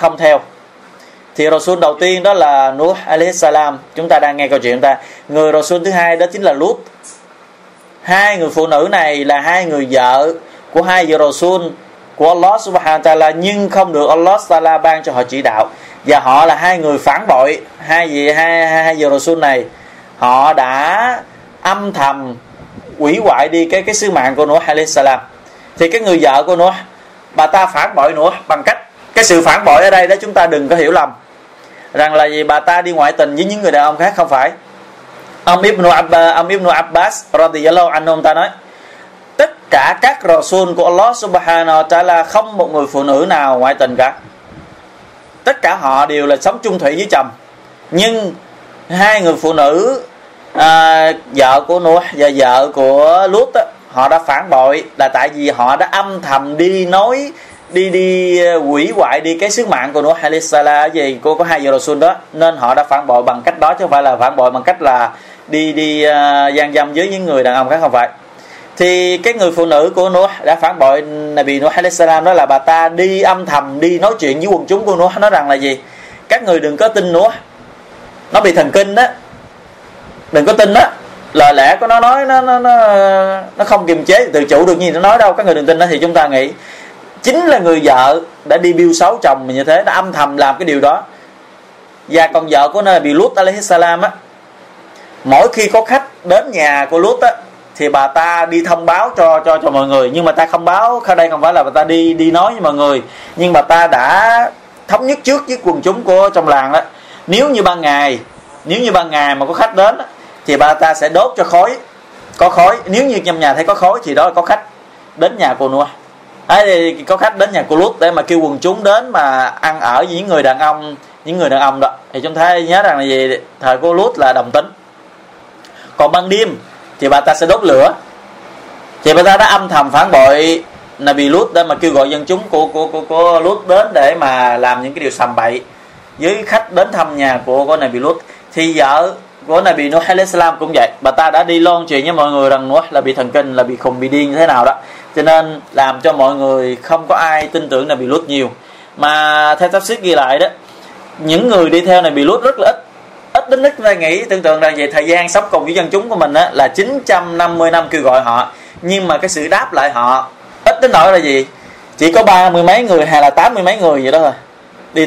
không theo. Thì Rasul đầu tiên đó là Nuh alayhis salam, chúng ta đang nghe câu chuyện chúng ta. Người Rasul thứ hai đó chính là Lut. Hai người phụ nữ này là hai người vợ của hai vị Rasul của Allah subhanahu wa ta'ala, nhưng không được Allah ta'ala ban cho họ chỉ đạo, và họ là hai người phản bội. Hai vị Rasul này họ đã âm thầm hủy hoại đi cái sứ mạng của Nuh alayhis salam. Thì cái người vợ của Nuh, bà ta phản bội Nuh bằng cách, cái sự phản bội ở đây đó chúng ta đừng có hiểu lầm rằng là gì, bà ta đi ngoại tình với những người đàn ông khác, không phải. Ông Ibn Abbas radiyallahu anhu, ông ta nói tất cả các Rasul của Allah subhanahu wa ta'ala không một người phụ nữ nào ngoại tình cả. Tất cả họ đều là sống chung thủy với chồng. Nhưng hai người phụ nữ vợ của Nuh và vợ của Lut đó, họ đã phản bội là tại vì họ đã âm thầm đi hủy hoại đi cái sứ mạng của Nuh alayhis salam gì của hai vị Rasul đó, nên họ đã phản bội bằng cách đó, chứ không phải là phản bội bằng cách là đi gian dâm với những người đàn ông khác, không phải. Thì cái người phụ nữ của Nuh đã phản bội Nabi Nuh alayhis salam đó là bà ta đi âm thầm đi nói chuyện với quần chúng của Nuh, nói rằng là gì, các người đừng có tin Nuh, nó bị thần kinh đó, đừng có tin đó, lời lẽ của nó nói nó không kiềm chế tự chủ được như nó nói đâu, các người đừng tin đó. Thì chúng ta nghĩ chính là người vợ đã đi biêu xấu chồng mình như thế, đã âm thầm làm cái điều đó. Và còn vợ của Nabi Lut alayhis salam á, mỗi khi có khách đến nhà của Lut á thì bà ta đi thông báo cho mọi người, nhưng mà ta không báo ở đây, không phải là bà ta đi nói với mọi người, nhưng bà ta đã thống nhất trước với quần chúng của trong làng đó, nếu như ban ngày mà có khách đến thì bà ta sẽ đốt cho khói, có khói, nếu như trong nhà thấy có khói thì đó là có khách đến nhà của Nuh. Đấy thì có khách đến nhà cô Lút để mà kêu quần chúng đến mà ăn ở với những người đàn ông đó, thì chúng ta nhớ rằng là gì, thời cô Lút là đồng tính. Còn ban đêm thì bà ta sẽ đốt lửa, thì bà ta đã âm thầm phản bội là vì Lút để mà kêu gọi dân chúng của Lút đến để mà làm những cái điều sầm bậy với khách đến thăm nhà của Nabi Lút. Thì vợ của Nabi Nuh alayhi salam cũng vậy, bà ta đã đi loan truyền với mọi người rằng Nuh là bị thần kinh, là bị khùng, bị điên như thế nào đó, cho nên làm cho mọi người không có ai tin tưởng Nabi Lút nhiều. Mà theo tafsir ghi lại đó, những người đi theo Nabi Lút rất là ít đến nức ta nghĩ. Tưởng tượng rằng vậy, thời gian sống cùng với dân chúng của mình á, là 950 năm kêu gọi họ, nhưng mà cái sự đáp lại họ ít đến nỗi là gì, chỉ có 30 mấy người hay là 80 mấy người vậy đó thôi, đi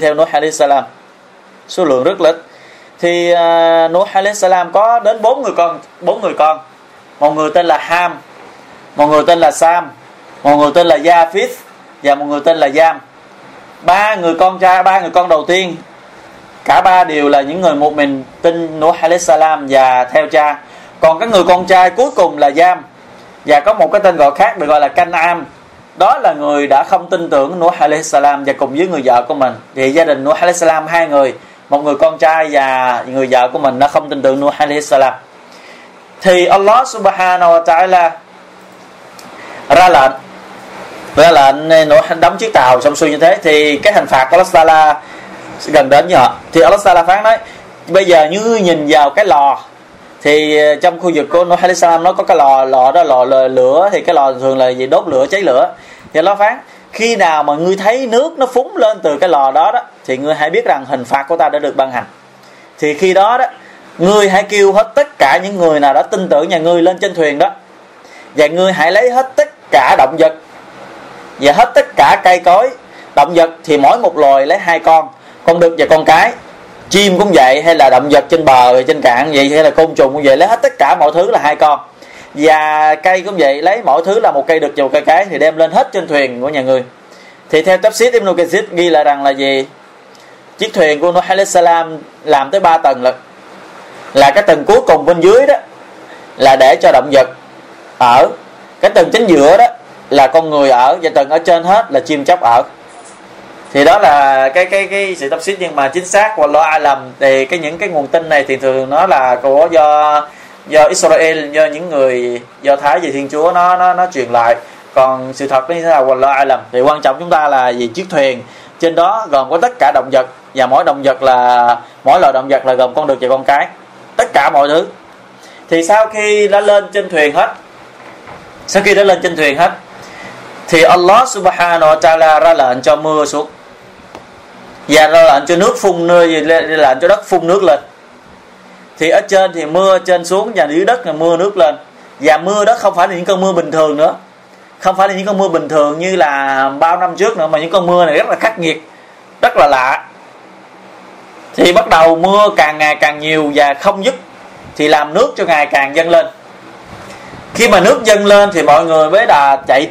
theo Nuh alayhi salam, số lượng rất ít. Thì Nuh alayhi salam có đến 4 người con, một người tên là Ham, một người tên là Sam, một người tên là Japheth và một người tên là Jam. 3 người con đầu tiên, cả 3 đều là những người một mình tin Nuh alayhi salam và theo cha. Còn cái người con trai cuối cùng là Jam, và có một cái tên gọi khác được gọi là Can-am, đó là người đã không tin tưởng Nuh alayhi salam và cùng với người vợ của mình. Thì gia đình Nuh alayhi salam 2 người, một người con trai và người vợ của mình đã không tin tưởng Nuh alayhi salam. Thì Allah subhanahu wa ta'ala ra lệnh đóng chiếc tàu xong xuôi như thế, thì cái hình phạt của Allah ta'ala gần đến với họ. Thì Allah ta'ala phán nói, bây giờ như nhìn vào cái lò, thì trong khu vực của Nuh alayhi salam nó có cái lò lửa, thì cái lò thường là gì, đốt lửa cháy lửa. Thì nó phán, khi nào mà ngươi thấy nước nó phúng lên từ cái lò đó thì ngươi hãy biết rằng hình phạt của ta đã được ban hành. Thì khi đó ngươi hãy kêu hết tất cả những người nào đã tin tưởng nhà ngươi lên trên thuyền đó, và ngươi hãy lấy hết tất cả động vật và hết tất cả cây cối. Động vật thì mỗi một loài lấy 2 con, con đực và con cái. Chim cũng vậy, hay là động vật trên bờ trên cạn vậy, hay là côn trùng cũng vậy, lấy hết tất cả mọi thứ là 2 con. Và cây cũng vậy, lấy mọi thứ là 1 cây đực và 1 cây cái, thì đem lên hết trên thuyền của nhà người. Thì theo tafsir Ibn Kathir ghi lại rằng là gì, chiếc thuyền của Nuh alayhi salam làm tới 3 tầng lận, là cái tầng cuối cùng bên dưới đó là để cho động vật ở, cái tầng chính giữa đó là con người ở, và tầng ở trên hết là chim chóc ở. Thì đó là cái sự tafsir, nhưng mà chính xác của Wallahu a'lam. Thì những cái nguồn tin này thì thường nó là của do Israel, do những người Do Thái về Thiên Chúa nó truyền lại. Còn sự thật nó như thế nào Wallahu a'lam. Thì quan trọng chúng ta là vì chiếc thuyền trên đó gồm có tất cả động vật, và mỗi loài động vật là gồm con đực và con cái, tất cả mọi thứ. Thì sau khi đã lên trên thuyền hết thì Allah subhanahu wa ta'ala ra lệnh cho mưa xuống, và ra lệnh cho nước phun nơi, ra lệnh cho đất phun nước lên. Thì ở trên thì mưa trên xuống, và dưới đất là mưa nước lên. Và mưa đó không phải là những cơn mưa bình thường nữa, không phải là những cơn mưa bình thường như là bao năm trước nữa, mà những cơn mưa này rất là khắc nghiệt, rất là lạ. Thì bắt đầu mưa càng ngày càng nhiều và không dứt, thì làm nước cho ngày càng dâng lên. Khi mà nước dâng lên thì mọi người mới là chạy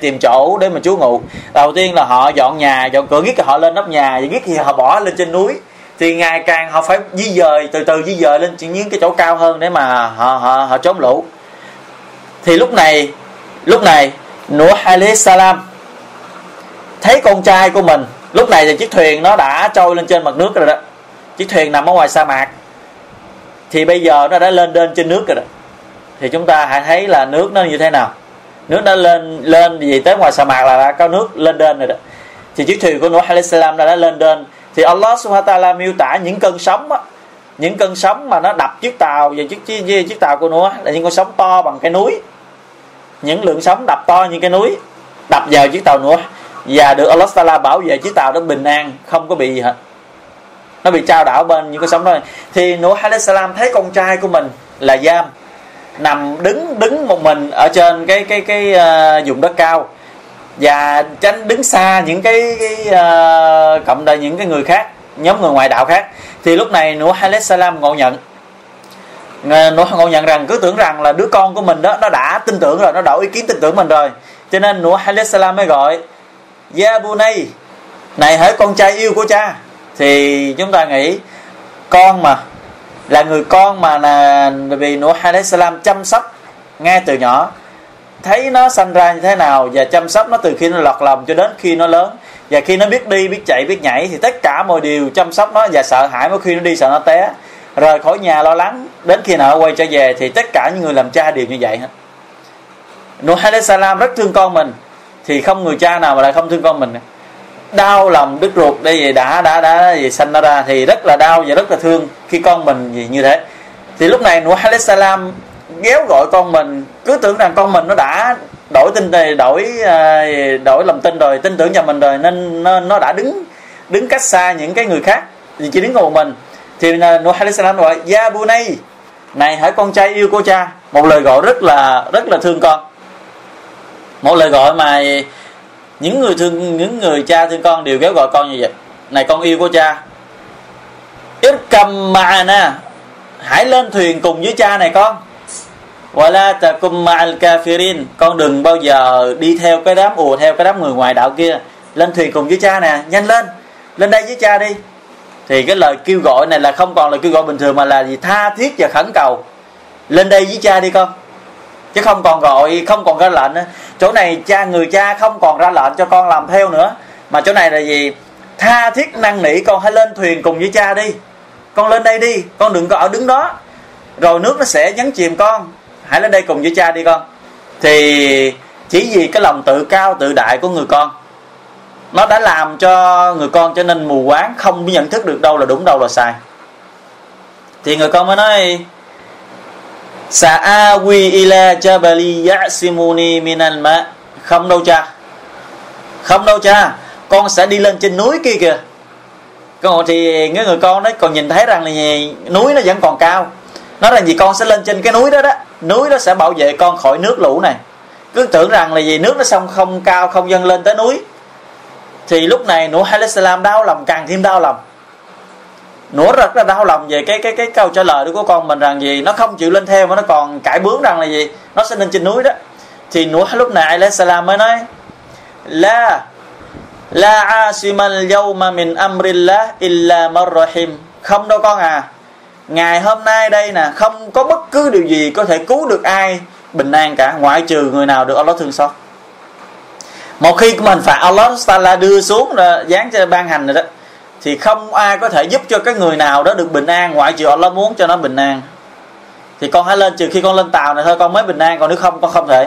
tìm chỗ để mà trú ngụ. Đầu tiên là họ dọn nhà, dọn cửa, ghiết họ lên nóc nhà, ghiết thì họ bỏ lên trên núi. Thì ngày càng họ phải di dời lên những cái chỗ cao hơn để mà họ trốn lũ. Thì lúc này Nuh alayhi salam thấy con trai của mình, lúc này thì chiếc thuyền nó đã trôi lên trên mặt nước rồi đó, chiếc thuyền nằm ở ngoài sa mạc, thì bây giờ nó đã lên trên nước rồi đó. Thì chúng ta hãy thấy là nước nó như thế nào, nước nó lên gì tới ngoài sa mạc là đã có nước lên đên rồi đó. Thì chiếc thuyền của Nuh alayhi salam đã lên đên. Thì Allah subhanahu wa ta'ala miêu tả những cơn sóng mà nó đập chiếc tàu và chiếc tàu của Nuh là những con sóng to bằng cái núi, những lượng sóng đập to như cái núi đập vào chiếc tàu Nuh, và được Allah ta'ala bảo vệ chiếc tàu đó bình an, không có bị gì hết, nó bị trao đảo bên những con sóng đó. Thì Nuh alayhi salam thấy con trai của mình là Jam nằm đứng một mình ở trên cái vùng đất cao, và tránh đứng xa những cái cộng đồng, những cái người khác, nhóm người ngoại đạo khác. Thì lúc này Nuh alayhi salam ngộ nhận rằng, cứ tưởng rằng là đứa con của mình đó nó đã tin tưởng rồi, nó đổi ý kiến tin tưởng mình rồi, cho nên Nuh alayhi salam mới gọi Ya Bunay, này hỡi con trai yêu của cha. Thì chúng ta nghĩ là người con mà là vì Nuh alayhi salam chăm sóc ngay từ nhỏ, thấy nó sanh ra như thế nào và chăm sóc nó từ khi nó lọt lòng cho đến khi nó lớn, và khi nó biết đi, biết chạy, biết nhảy thì tất cả mọi điều chăm sóc nó, và sợ hãi mỗi khi nó đi sợ nó té, rời khỏi nhà lo lắng đến khi nào quay trở về, thì tất cả những người làm cha đều như vậy hết. Nuh alayhi salam rất thương con mình, thì không người cha nào mà lại không thương con mình. Đau lòng đứt ruột đây vậy, đã gì sanh nó ra thì rất là đau và rất là thương khi con mình gì như thế. Thì lúc này Nuh alayhi salam ghéo gọi con mình, cứ tưởng rằng con mình nó đã đổi lòng tin rồi, tin tưởng vào mình rồi, nên nó đã đứng cách xa những cái người khác, vì chỉ đứng một mình. Thì Nuh alayhi salam gọi Ya Bunay, này hỡi con trai yêu của cha, một lời gọi rất là thương con, một lời gọi mà những người cha thương con đều ghéo gọi con như vậy. Này con yêu của cha, Irkam ma'ana, hãy lên thuyền cùng với cha này con. Wala takum ma'al kafirin, con đừng bao giờ đi theo cái đám ùa theo cái đám người ngoài đạo kia. Lên thuyền cùng với cha nè, nhanh lên, lên đây với cha đi. Thì cái lời kêu gọi này là không còn là kêu gọi bình thường mà là gì, tha thiết và khẩn cầu. Lên đây với cha đi con, chứ không còn gọi, không còn ra lệnh nữa. Chỗ này người cha không còn ra lệnh cho con làm theo nữa, mà chỗ này là gì, tha thiết năn nỉ con hãy lên thuyền cùng với cha đi, con lên đây đi, con đừng có ở đứng đó rồi nước nó sẽ nhấn chìm con, hãy lên đây cùng với cha đi con. Thì chỉ vì cái lòng tự cao tự đại của người con, nó đã làm cho người con trở nên mù quáng, không nhận thức được đâu là đúng đâu là sai. Thì người con mới nói Sa'awi ila jabali ya'simuni minal ma. Không đâu cha, không đâu cha, con sẽ đi lên trên núi kia kìa. Còn thì người con nó còn nhìn thấy rằng là núi nó vẫn còn cao, nói rằng gì, con sẽ lên trên cái núi đó đó, núi đó sẽ bảo vệ con khỏi nước lũ này. Cứ tưởng rằng là gì, nước nó sông không cao, không dâng lên tới núi. Thì lúc này Nuh alayhi salam đau lòng, càng thêm đau lòng. Nuh rất là đau lòng về cái câu trả lời của con mình rằng gì, nó không chịu lên theo mà nó còn cãi bướng rằng là gì, nó sẽ lên trên núi đó. Thì Nuh lúc này alayhi salam mới nói La asimal yawma min amrillah illa man rahim. Không đâu con à, ngày hôm nay đây nè, không có bất cứ điều gì có thể cứu được ai bình an cả, ngoại trừ người nào được Allah thương xót. Một khi mình phạt Allah Taala đưa xuống rồi, dán cho ban hành rồi đó, thì không ai có thể giúp cho cái người nào đó được bình an ngoại trừ Allah muốn cho nó bình an. Thì con hãy lên, trừ khi con lên tàu này thôi con mới bình an, còn nếu không con không thể.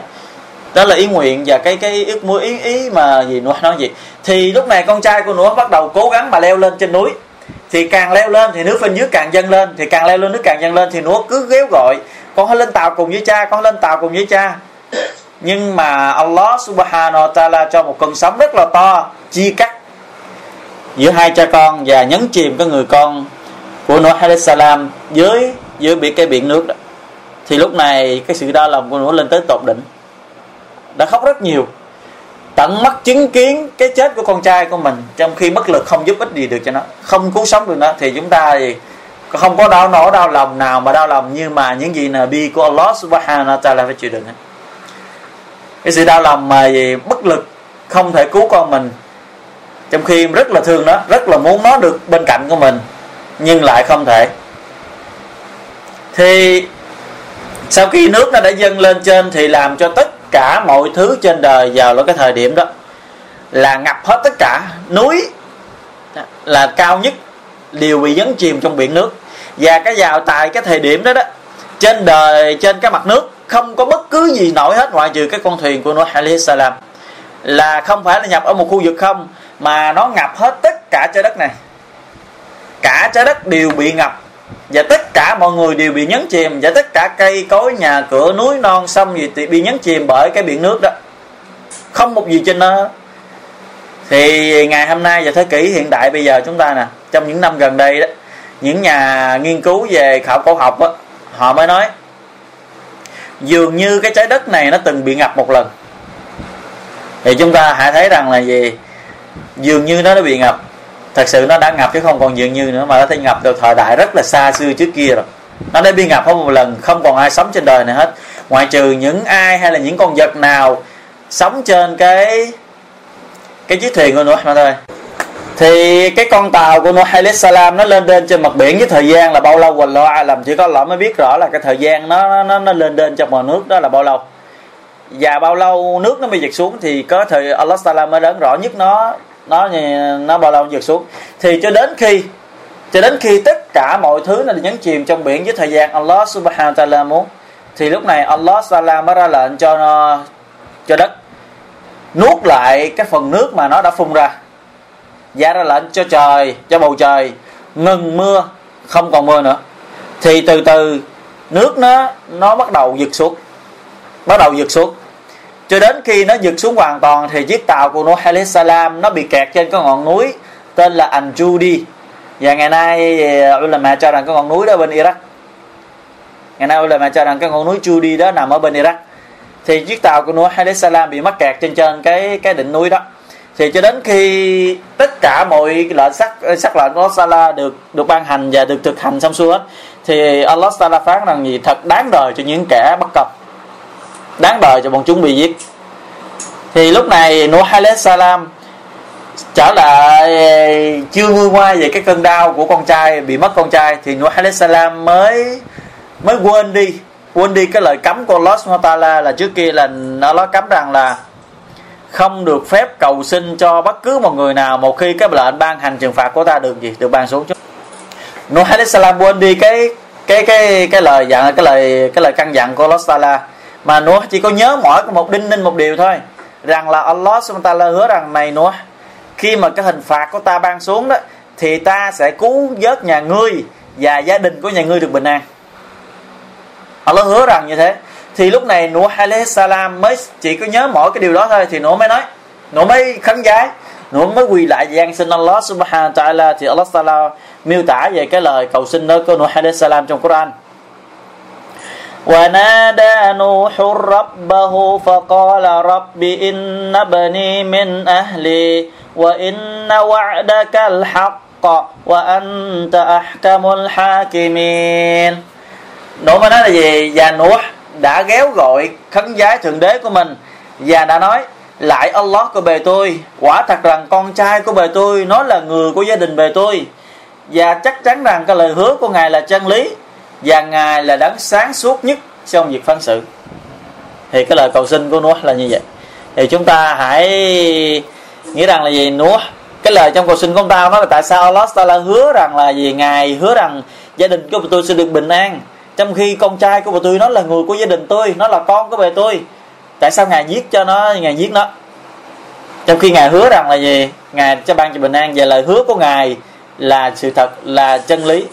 Đó là ý nguyện và cái ước mơ ý mà gì Nuh nói gì. Thì lúc này con trai của Nuh bắt đầu cố gắng mà leo lên trên núi. Thì càng leo lên thì nước bên dưới càng dâng lên, thì càng leo lên nước càng dâng lên. Thì Nuh cứ ghéo gọi con hãy lên tàu cùng với cha, con hãy lên tàu cùng với cha. Nhưng mà Allah subhanahu wa ta'ala cho một cơn sóng rất là to chia cắt giữa hai cha con và nhấn chìm cái người con của Nuh alayhi salam dưới biển nước đó. Thì lúc này cái sự đau lòng của Nuh lên tới tột đỉnh, đã khóc rất nhiều, tận mắt chứng kiến cái chết của con trai của mình, trong khi bất lực không giúp ích gì được cho nó, không cứu sống được nó. Thì chúng ta thì không có đau lòng nào mà đau lòng nhưng mà những gì Nabi của Allah subhanahu wa ta'ala phải chịu đựng. Cái sự đau lòng mà bất lực không thể cứu con mình, trong khi rất là thương nó, rất là muốn nó được bên cạnh của mình, nhưng lại không thể. Thì sau khi nước nó đã dâng lên trên thì làm cho tất cả mọi thứ trên đời vào cái thời điểm đó là ngập hết tất cả. Núi là cao nhất đều bị nhấn chìm trong biển nước. Và cái vào tại cái thời điểm đó đó, trên đời, trên cái mặt nước không có bất cứ gì nổi hết ngoại trừ cái con thuyền của Nuh alayhi salam. Là không phải là nhập ở một khu vực không, mà nó ngập hết tất cả trái đất này. Cả trái đất đều bị ngập, và tất cả mọi người đều bị nhấn chìm, và tất cả cây cối, nhà cửa, núi non, sông gì thì bị nhấn chìm bởi cái biển nước đó, không một gì trên đó. Thì ngày hôm nay và thế kỷ hiện đại bây giờ chúng ta nè, trong những năm gần đây đó, những nhà nghiên cứu về khảo cổ học đó, họ mới nói dường như cái trái đất này nó từng bị ngập một lần. Thì chúng ta hãy thấy rằng là gì, dường như nó đã bị ngập, thật sự nó đã ngập chứ không còn dường như nữa, mà nó đã ngập từ thời đại rất là xa xưa trước kia rồi. Nó đã bị ngập hết một lần, không còn ai sống trên đời này hết, ngoại trừ những ai hay là những con vật nào sống trên cái chiếc thuyền của Nuh mà thôi. Thì cái con tàu của Nuh alayhi salam nó lên trên mặt biển với thời gian là bao lâu, wallahu a'lam, chỉ có Allah mới biết rõ là cái thời gian nó lên trên trong mặt nước đó là bao lâu. và bao lâu nước nó mới vượt xuống, thì có thời Allah Taala mới đến rõ nhất nó bao lâu vượt xuống. Thì cho đến khi tất cả mọi thứ nó nhấn chìm trong biển với thời gian Allah Subhanahu Taala muốn, thì lúc này Allah Taala mới ra lệnh cho đất nuốt lại cái phần nước mà nó đã phun ra, và ra lệnh cho trời, cho bầu trời ngừng mưa, không còn mưa nữa. Thì từ từ nước nó bắt đầu vượt xuống cho đến khi nó vượt xuống hoàn toàn, thì chiếc tàu của Nuh alayhi salam nó bị kẹt trên cái ngọn núi tên là Anjudi. Và ngày nay ulama cho rằng cái ngọn núi đó bên Iraq, Judi đó nằm ở bên Iraq. Thì chiếc tàu của Nuh alayhi salam bị mắc kẹt trên cái đỉnh núi đó. Thì cho đến khi tất cả mọi lệnh sắc lệnh của Allah Taala được ban hành và được thực hành xong xuôi hết, thì Allah Taala phán rằng gì? Thật đáng đời cho những kẻ bất công, đáng đời cho bọn chúng bị giết. Thì lúc này Nuh alayhi salam trở lại chưa nguôi ngoai về cái cơn đau của con trai, bị mất con trai, thì Nuh alayhi salam mới quên đi cái lời cấm của Allah Subhanahu Taala, là trước kia là Allah cấm rằng là không được phép cầu xin cho bất cứ một người nào một khi cái lệnh ban hành trừng phạt của ta được ban xuống. Nuh alayhi salam quên đi cái lời căn dặn của Allah Taala, mà Nuh chỉ có nhớ mỗi một đinh ninh một điều thôi, rằng là Allah Subhanahu Taala hứa rằng này Nuh, khi mà cái hình phạt của ta ban xuống đó thì ta sẽ cứu vớt nhà ngươi và gia đình của nhà ngươi được bình an. Allah hứa rằng như thế. Thì lúc này Nuh alayhi salam mới chỉ có nhớ mỗi cái điều đó thôi, thì Nuh mới nói, Nuh mới khấn vái, Nuh mới quỳ lại van xin Allah Subhanahu Taala. Thì Allah Taala miêu tả về cái lời cầu xin đó của Nuh alayhi salam trong Quran. وَنَادَى نُوحٌ رَبَّهُ فَقَالَ رَبِّ إِنَّ بَنِي مِنْ أَهْلِي وَإِنَّ وَعْدَكَ الْحَقَّ وَأَنْتَ أَحْكَمُ الْحَاكِمِينَ. Nuh mới nói là gì? Và Nuh đã ghéo gọi khấn vái thượng đế của mình và đã nói: Lại Allah của bề tôi, quả thật rằng con trai của bề tôi nó là người của gia đình bề tôi, và chắc chắn rằng cái lời hứa của Ngài là chân lý, và Ngài là đấng sáng suốt nhất trong việc phán xử. Thì cái lời cầu xin của Nuh là như vậy. Thì chúng ta hãy nghĩ rằng là gì? Nuh, cái lời trong cầu xin của ông ta nói là tại sao Allah Taala hứa rằng là gì? Ngài hứa rằng gia đình của tôi sẽ được bình an, trong khi con trai của bà tôi nó là người của gia đình tôi, nó là con của bà tôi. Tại sao Ngài giết cho nó, trong khi Ngài hứa rằng là gì? Ngài cho ban cho bình an, và lời hứa của Ngài là sự thật, là chân lý,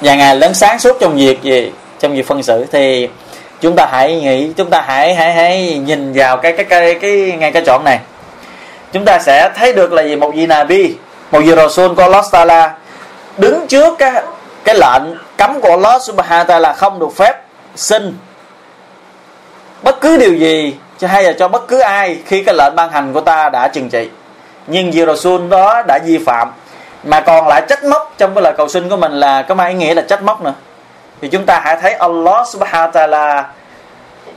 và Ngài lớn sáng suốt trong việc gì? Trong việc phân xử. Thì chúng ta hãy nghĩ, chúng ta hãy nhìn vào cái ngay cái chọn này, chúng ta sẽ thấy được là gì? Một vị Nabi, một vị Rasul của Allah Taala đứng trước cái lệnh cấm của Allah Subhanahu Taala là không được phép xin bất cứ điều gì hay là cho bất cứ ai khi cái lệnh ban hành của ta đã trừng trị. Nhưng vị Rasul đó đã vi phạm, mà còn lại trách móc trong cái lời cầu xin của mình, là có mang ý nghĩa là trách móc nữa. Thì chúng ta hãy thấy Allah Subhanahu Taala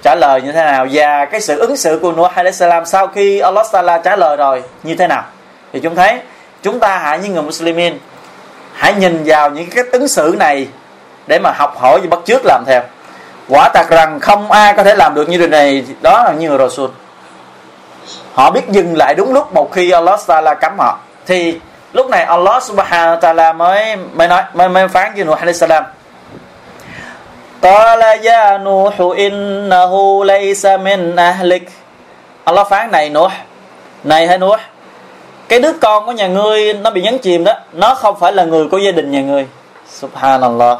trả lời như thế nào, và cái sự ứng xử của Nuh alayhi salam sau khi Allah Taala trả lời rồi như thế nào. Thì chúng ta hãy như người Muslimin hãy nhìn vào những cái ứng xử này để mà học hỏi và bắt chước làm theo. Quả thật rằng không ai có thể làm được như điều này, đó là như người Rasul. Họ biết dừng lại đúng lúc một khi Allah Taala cấm họ. Thì lúc này Allah Subhanahu Taala mới phán với Nuh alayhi salam: Qala ya Nuh innahu laysa min ahlik. Allah phán này Nuh, cái đứa con của nhà ngươi nó bị nhấn chìm đó, nó không phải là người của gia đình nhà ngươi. Subhanallah.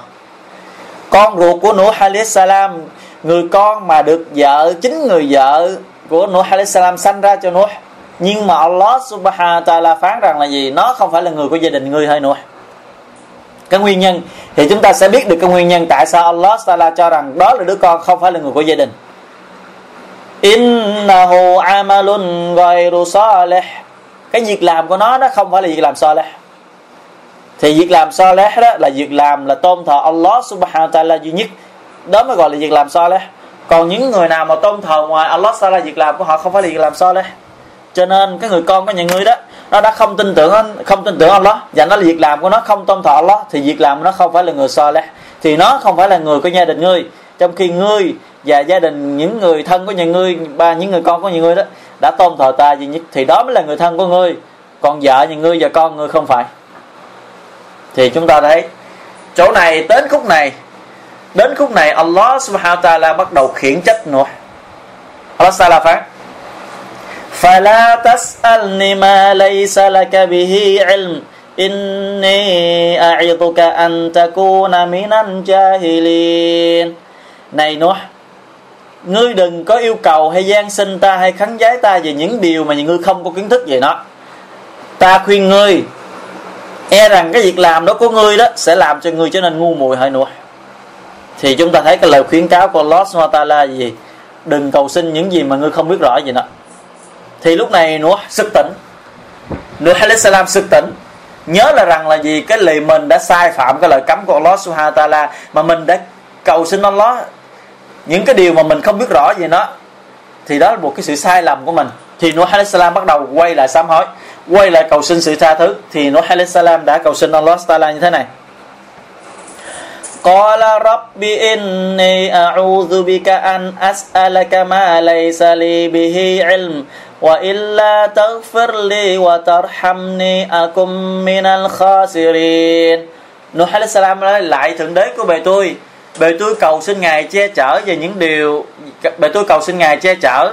Con ruột của Nuh alayhi salam, người con mà được chính người vợ của Nuh alayhi salam sanh ra cho Nuh, nhưng mà Allah Subhanahu Taala phán rằng là gì? Nó không phải là người của gia đình ngươi hay Nuh. Cái nguyên nhân thì chúng ta sẽ biết được cái nguyên nhân tại sao Allah Taala cho rằng đó là đứa con không phải là người của gia đình. Innahu amalun ghayru salih. Cái việc làm của nó không phải là việc làm saleh. Thì việc làm saleh đó là việc làm là tôn thờ Allah Subhanahu wa Taala duy nhất, đó mới gọi là việc làm saleh. Còn những người nào mà tôn thờ ngoài Allah Taala, việc làm của họ không phải là việc làm saleh. Cho nên cái người con của nhà ngươi đó, nó đã không tin tưởng Allah, và nó là việc làm của nó không tôn thờ Allah, thì việc làm của nó không phải là người saleh, thì nó không phải là người của gia đình ngươi, trong khi ngươi và gia đình những người thân của nhà ngươi, ba những người con của nhà ngươi đó đã tôn thờ ta thì đó mới là người thân của ngươi, còn vợ nhà ngươi và con ngươi không phải. Thì chúng ta thấy chỗ này đến khúc này Allah subhanahu wa ta'ala bắt đầu khiển trách Nuh. Allah ta phán: فَلَا تَسْأَلْنِ مَا لَيْسَ لَكَ بِهِ عِلْمٍ إِنِّي أَعِظُكَ أَنْ تَكُونَ مِنَ الْجَاهِلِينَ. Này Nuh, ngươi đừng có yêu cầu hay gian sinh ta hay khấn vái ta về những điều mà ngươi không có kiến thức về nó. Ta khuyên ngươi e rằng cái việc làm đó của ngươi đó sẽ làm cho ngươi trở nên ngu muội hỡi Nuh. Thì chúng ta thấy cái lời khuyến cáo của Allah Subhanahu wa ta'ala gì? Đừng cầu xin những gì mà ngươi không biết rõ gì nữa. Thì lúc này Nuh sực tỉnh, Nuh alayhi salam sực tỉnh, nhớ là rằng là gì, cái lời mình đã sai phạm cái lời cấm của Allah Subhanahu wa ta'ala, mà mình đã cầu xin Allah những cái điều mà mình không biết rõ gì đó, thì đó là một cái sự sai lầm của mình. Thì Nuh alayhi salam bắt đầu quay lại sám hối, quay lại cầu xin sự tha thứ. Thì Nuh alayhi salam đã cầu xin Allah ta'ala như thế này: Qala rabbi inni a'udhu bika an as'alaka ma laysa li bihi ilm wa illa taghfir li wa tarhamni akum minal khasirin. Nuh alayhi salam nói: Lại thượng đế của bề tôi cầu xin ngài che chở về những điều, bề tôi cầu xin ngài che chở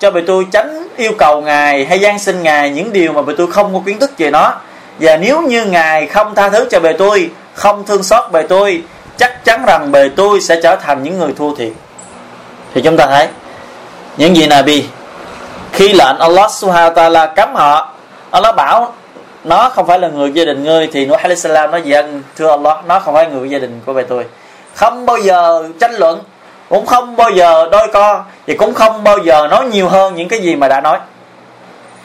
cho bề tôi, tránh yêu cầu ngài hay gian xin ngài những điều mà bề tôi không có kiến thức về nó. Và nếu như ngài không tha thứ cho bề tôi, không thương xót bề tôi, chắc chắn rằng bề tôi sẽ trở thành những người thua thiệt. Thì chúng ta thấy những gì Nabi khi lệnh Allah Subhanahu wa ta'ala cấm họ, Allah bảo nó không phải là người gia đình ngươi, thì Nuh alayhi salam nói: Dân thưa Allah, nó không phải người gia đình của bề tôi. Không bao giờ tranh luận, cũng không bao giờ đôi co, và cũng không bao giờ nói nhiều hơn những cái gì mà đã nói.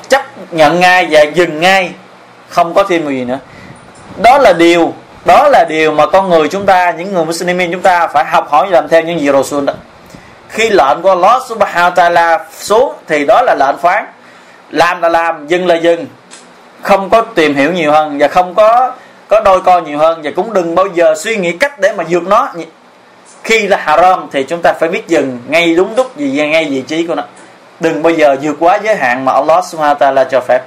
Chấp nhận ngay và dừng ngay, không có thêm gì nữa. Đó là điều mà con người chúng ta, những người Muslimin chúng ta phải học hỏi làm theo những gì Rasul đó. Khi lệnh của Allah Subhanahu wa ta'ala xuống thì đó là lệnh phán, làm là làm, dừng là dừng, không có tìm hiểu nhiều hơn và không có đôi co nhiều hơn, và cũng đừng bao giờ suy nghĩ cách để mà vượt nó. Khi là haram thì chúng ta phải biết dừng ngay đúng lúc gì, ngay vị trí của nó, đừng bao giờ vượt quá giới hạn mà Allah Subhanahu wa ta'ala cho phép.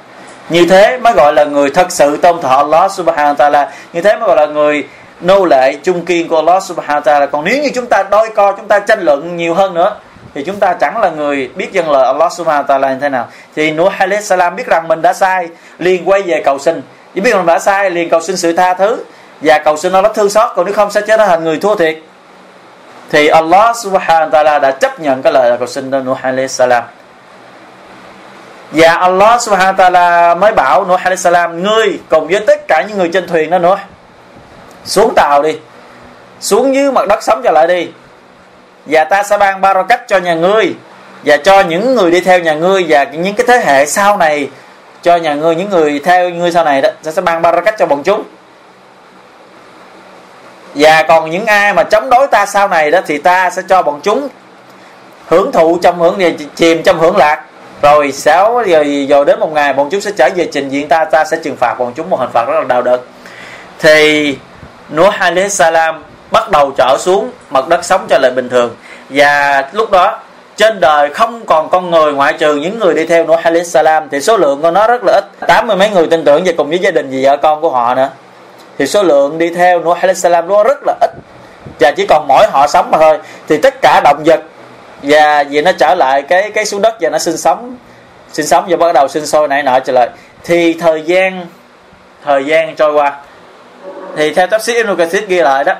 Như thế mới gọi là người thật sự tôn thờ Allah Subhanahu wa ta'ala, như thế mới gọi là người nô lệ trung kiên của Allah Subhanahu wa ta'ala. Còn nếu như chúng ta đôi co, chúng ta tranh luận nhiều hơn nữa thì chúng ta chẳng là người biết dân lời Allah Subhanahu wa ta'ala như thế nào. Thì Nuh alayhi salam biết rằng mình đã sai, liền quay về cầu xin. Chỉ biết mình đã sai liền cầu xin sự tha thứ và cầu xin Allah thương xót, còn nếu không sẽ trở thành người thua thiệt. Thì Allah Subhanahu wa ta'ala đã chấp nhận cái lời cầu xin của Nuh alayhi salam. Và Allah Subhanahu wa ta'ala mới bảo Nuh alayhi salam: Ngươi cùng với tất cả những người trên thuyền đó nữa, xuống tàu đi, xuống dưới mặt đất sống trở lại đi, và ta sẽ ban barakat cho nhà ngươi và cho những người đi theo nhà ngươi và những cái thế hệ sau này cho nhà ngươi, những người theo ngươi sau này đó, ta sẽ ban barakat cho bọn chúng. Và còn những ai mà chống đối ta sau này đó thì ta sẽ cho bọn chúng hưởng thụ trong hưởng này, chìm trong hưởng lạc. Rồi 6 giờ rồi đến một ngày bọn chúng sẽ trở về trình diện ta, ta sẽ trừng phạt bọn chúng một hình phạt rất là đau đớn. Thì Nuh alayhi salam bắt đầu trở xuống mặt đất sống trở lại bình thường. Và lúc đó trên đời không còn con người ngoại trừ những người đi theo Nuh alayhi salam, thì số lượng của nó rất là ít, 80 mấy người tin tưởng và cùng với gia đình và vợ con của họ nữa. Thì số lượng đi theo Nuh alayhi salam nó rất là ít và chỉ còn mỗi họ sống mà thôi. Thì tất cả động vật và vì nó trở lại cái xuống đất và nó sinh sống và bắt đầu sinh sôi nảy nở trở lại. Thì thời gian trôi qua, thì theo tafsir Ibn Kathir ghi lại đó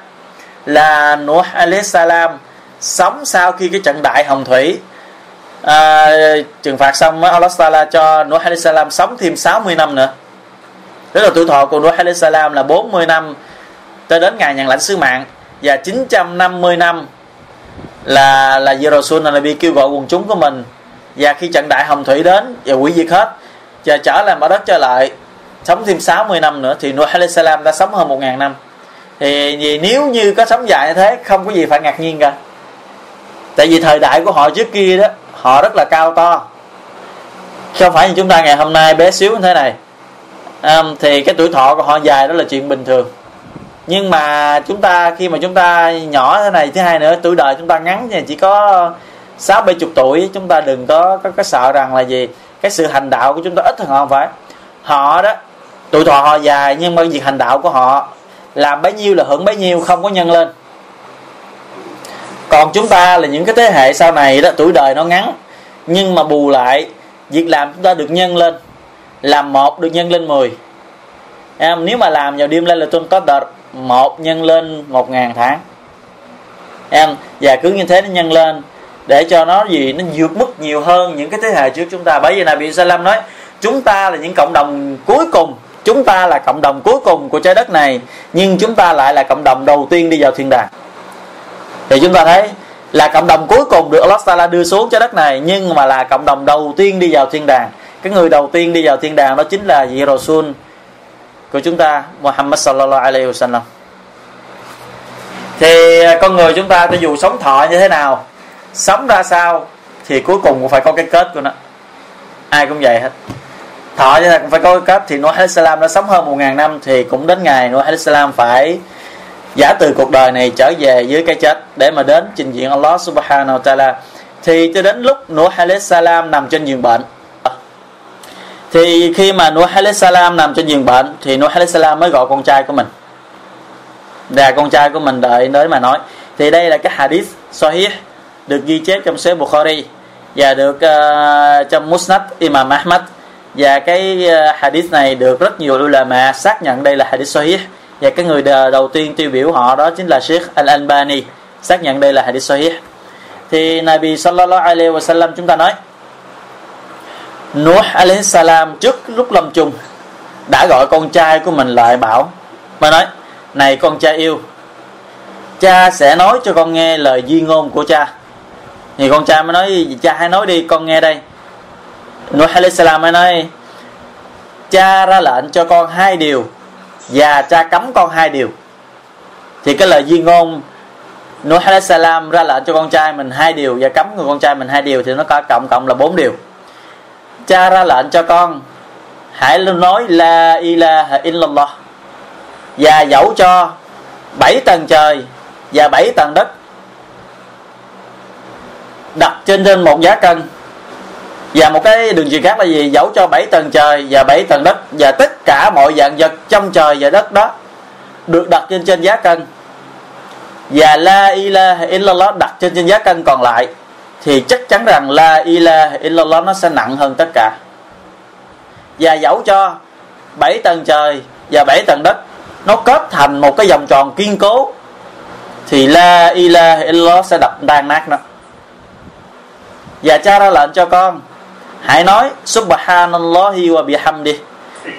là Nuh alayhi salam sống sau khi cái trận đại hồng thủy trừng phạt xong, Allah Taala cho Nuh alayhi salam sống thêm 60 năm nữa. Tức là tuổi thọ của Nuh alayhi salam là 40 năm tới đến ngày nhận lãnh sứ mạng, và 950 năm là Rasul Nabi kêu gọi quần chúng của mình. Và khi trận đại hồng thủy đến và hủy diệt hết và trở lại mặt đất trở lại sống thêm 60 năm nữa, thì Nuh alayhi salam đã sống hơn 1.000 năm. Thì nếu như có sống dài như thế không có gì phải ngạc nhiên cả, tại vì thời đại của họ trước kia đó họ rất là cao to, không phải như chúng ta ngày hôm nay bé xíu như thế này. Thì cái tuổi thọ của họ dài đó là chuyện bình thường. Nhưng mà chúng ta khi mà chúng ta nhỏ thế này, thứ hai nữa tuổi đời chúng ta ngắn, chỉ có 60-70 tuổi, chúng ta đừng có sợ rằng là gì cái sự hành đạo của chúng ta ít hơn họ. Không phải, họ đó tuổi thọ họ dài nhưng mà việc hành đạo của họ làm bấy nhiêu là hưởng bấy nhiêu, không có nhân lên. Còn chúng ta là những cái thế hệ sau này đó, tuổi đời nó ngắn nhưng mà bù lại việc làm chúng ta được nhân lên, làm 1 được nhân lên 10. Nếu mà làm vào đêm lên là tôi có đợt 1 nhân lên 1.000 tháng và cứ như thế nó nhân lên để cho nó gì nó vượt mức nhiều hơn những cái thế hệ trước chúng ta. Bởi vì Nabi Salam nói chúng ta là những cộng đồng cuối cùng, chúng ta là cộng đồng cuối cùng của trái đất này, nhưng chúng ta lại là cộng đồng đầu tiên đi vào thiên đàng. Thì chúng ta thấy là cộng đồng cuối cùng được Allah Ta'ala đưa xuống trái đất này, nhưng mà là cộng đồng đầu tiên đi vào thiên đàng. Cái người đầu tiên đi vào thiên đàng đó chính là vị Rasul của chúng ta, Muhammad Sallallahu Alaihi Wasallam. Thì con người chúng ta cho dù sống thọ như thế nào, sống ra sao thì cuối cùng cũng phải có cái kết của nó. Ai cũng vậy hết, thọ như thế cũng phải có cái kết. Thì Nuh Alaihi Salam đã sống hơn 1.000 năm thì cũng đến ngày Nuh Alaihi Salam phải giả từ cuộc đời này trở về dưới cái chết để mà đến trình diện Allah Subhanahu Wa Ta'ala. Thì cho đến lúc Nuh Alaihi Salam nằm trên giường bệnh, thì khi mà Nuh Alaihi Salam nằm trên giường bệnh thì Nuh Alaihi Salam mới gọi con trai của mình. Và con trai của mình đợi đến mà nói. Thì đây là cái hadith sahih được ghi chép trong Sahih Bukhari và được trong Musnad Imam Ahmad, và cái hadith này được rất nhiều ulama xác nhận đây là hadith sahih, và cái người đầu tiên tiêu biểu họ đó chính là Sheikh Al-Albani xác nhận đây là hadith sahih. Thì Nabi Sallallahu Alaihi Wasallam chúng ta nói Nuh Alaihi Salam trước lúc lâm chung đã gọi con trai của mình lại bảo mà nói: "Này con trai yêu, cha sẽ nói cho con nghe lời di ngôn của cha." Thì con trai mới nói: "Cha hãy nói đi, con nghe đây." Nuh Alaihi Salam mới nói: "Cha ra lệnh cho con 2 điều và cha cấm con 2 điều." Thì cái lời di ngôn Nuh Alaihi Salam ra lệnh cho con trai mình 2 điều và cấm người con trai mình 2 điều thì nó có cộng là 4 điều. Cha ra lệnh cho con hãy nói la ilaha illallah, và dẫu cho 7 tầng trời và 7 tầng đất đặt trên một giá cân. Và một cái đường truyền khác là gì? Dẫu cho 7 tầng trời và 7 tầng đất và tất cả mọi dạng vật trong trời và đất đó được đặt trên giá cân, và la ilaha illallah đặt trên giá cân còn lại, thì chắc chắn rằng la ilaha illallah nó sẽ nặng hơn tất cả. Và dẫu cho 7 tầng trời và 7 tầng đất nó kết thành một cái vòng tròn kiên cố, thì la ilaha illallah sẽ đập tan nát nó. Và cha ra lệnh cho con hãy nói subhanallahi wa bihamdi,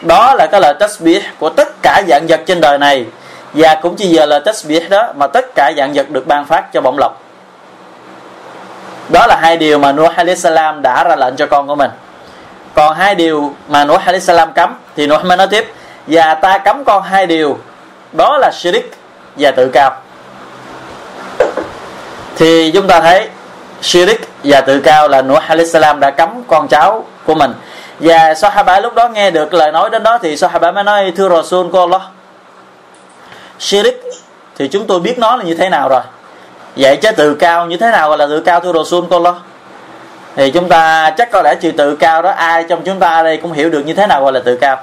đó là cái lời tasbih của tất cả dạng vật trên đời này, và cũng chỉ giờ lời tasbih đó mà tất cả dạng vật được ban phát cho bổng lộc. Đó là 2 điều mà Nuh Alaihi Salam đã ra lệnh cho con của mình. Còn 2 điều mà Nuh Alaihi Salam cấm thì Nuh mới nói tiếp: "Và ta cấm con 2 điều, đó là shirik và tự cao." Thì chúng ta thấy shirik và tự cao là Nuh Alaihi Salam đã cấm con cháu của mình. Và Sahaba lúc đó nghe được lời nói đến đó thì Sahaba mới nói: "Thưa Rasul của Allah, shirik thì chúng tôi biết nó là như thế nào rồi, vậy chứ tự cao như thế nào là tự cao thưa Rasul của Allah?" Thì chúng ta chắc có lẽ chữ tự cao đó ai trong chúng ta đây cũng hiểu được như thế nào gọi là tự cao.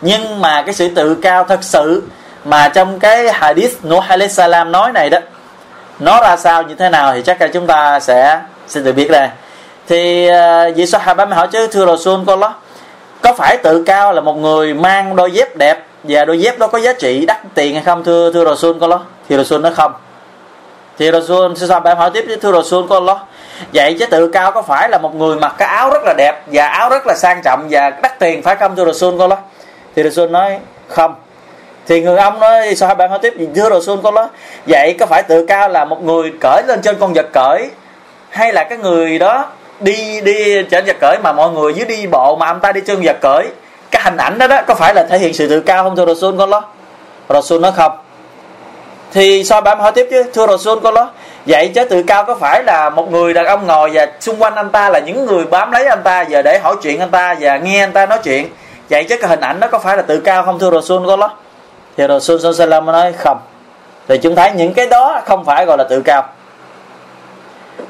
Nhưng mà cái sự tự cao thật sự mà trong cái hadith Nuh Alaihi Salam nói này đó, nó ra sao như thế nào thì chắc là chúng ta sẽ tự biết đây. Thì vị Sahaba mới hỏi: "Chứ thưa Rasul của Allah, có phải tự cao là một người mang đôi dép đẹp và đôi dép đó có giá trị đắt tiền hay không thưa Rasul của Allah?" Thì Rasul nói không. Thì Rasul Sahaba hỏi tiếp: "Thưa Rasul của Allah, vậy chứ tự cao có phải là một người mặc cái áo rất là đẹp và áo rất là sang trọng và đắt tiền phải không thưa Rasul của Allah?" Thì Rasul nói không. Thì người ông nói sao bạn hỏi tiếp: "Thưa Rasul của Allah, vậy có phải tự cao là một người cởi lên trên con vật cởi, hay là cái người đó đi trên vật cởi mà mọi người dưới đi bộ mà ông ta đi trên vật cởi, cái hình ảnh đó có phải là thể hiện sự tự cao không thưa Rasul của Allah?" Rasul nói không. Thì sao bạn hỏi tiếp: "Thưa Rasul của Allah, vậy chứ tự cao có phải là một người đàn ông ngồi và xung quanh anh ta là những người bám lấy anh ta và để hỏi chuyện anh ta và nghe anh ta nói chuyện, vậy chứ cái hình ảnh đó có phải là tự cao không thưa Rasul của Allah?" Thì Rasul Sallallahu nói không. Thì chúng thấy những cái đó không phải gọi là tự cao.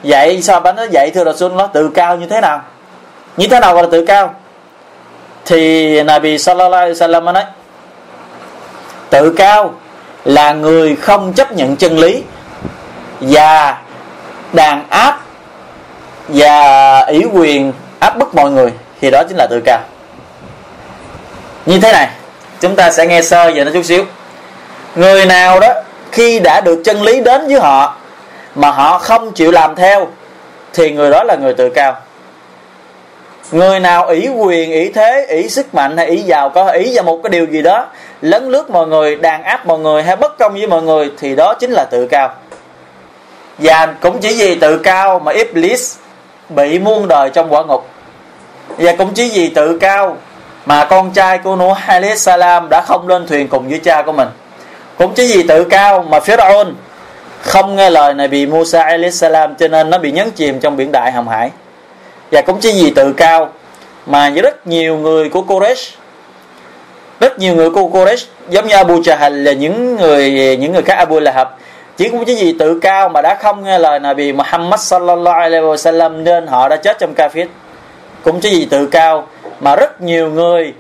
Vậy sao bánh nó dạy thưa Rasul nó tự cao như thế nào? Như thế nào gọi là tự cao? Thì Nabi Sallallahu Alaihi Wasallam nói tự cao là người không chấp nhận chân lý và đàn áp và ủy quyền áp bức mọi người, thì đó chính là tự cao. Như thế này, chúng ta sẽ nghe sơ về nó chút xíu. Người nào đó khi đã được chân lý đến với họ mà họ không chịu làm theo thì người đó là người tự cao. Người nào ỷ quyền, ỷ thế, ỷ sức mạnh hay ỷ giàu có, ỷ vào một cái điều gì đó, lấn lướt mọi người, đàn áp mọi người hay bất công với mọi người thì đó chính là tự cao. Và cũng chỉ vì tự cao mà Iblis bị muôn đời trong quả ngục. Và cũng chỉ vì tự cao mà con trai của Nuh Alayhis Salam đã không lên thuyền cùng với cha của mình. Cũng chỉ vì tự cao mà Pharaoh không nghe lời này bị Musa Alayhis Salam, cho nên nó bị nhấn chìm trong biển đại hồng hải. Và cũng chỉ vì tự cao mà rất nhiều người của Quraysh, giống như Abu Jahal là những người khác, Abu Lahab, chỉ cũng chỉ vì tự cao mà đã không nghe lời Nabi Muhammad Sallallahu Alaihi Wasallam nên họ đã chết trong kafir. Cũng chỉ vì tự cao mà rất nhiều người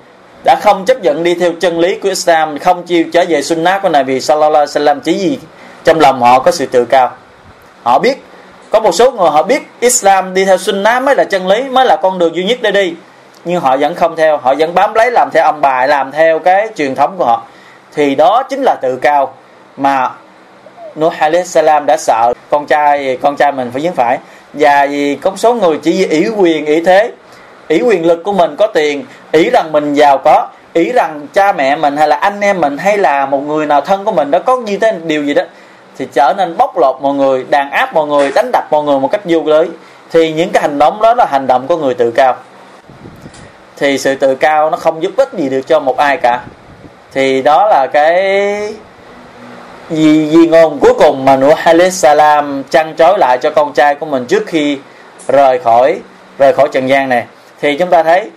đã không chấp nhận đi theo chân lý của Islam, không chịu trở về sunnah của Nabi Sallallahu Alaihi Wasallam chỉ vì trong lòng họ có sự tự cao. Họ biết, có một số người họ biết Islam đi theo sunnah mới là chân lý, mới là con đường duy nhất để đi, nhưng họ vẫn không theo, họ vẫn bám lấy làm theo ông bà, làm theo cái truyền thống của họ. Thì đó chính là tự cao mà Nuh Alayhis Salam đã sợ con trai mình phải dính phải. Và vì có số người chỉ vì ỷ quyền, ỷ thế, ỷ quyền lực của mình có tiền, ỷ rằng mình giàu có, ỷ rằng cha mẹ mình hay là anh em mình hay là một người nào thân của mình đã có như thế điều gì đó, thì trở nên bóc lột mọi người, đàn áp mọi người, đánh đập mọi người một cách vô lý. Thì những cái hành động đó là hành động của người tự cao. Thì sự tự cao nó không giúp ích gì được cho một ai cả. Thì đó là cái vì ngôn cuối cùng mà Nuh Alayhis Salam trăn trối lại cho con trai của mình trước khi rời khỏi trần gian này. Thì chúng ta thấy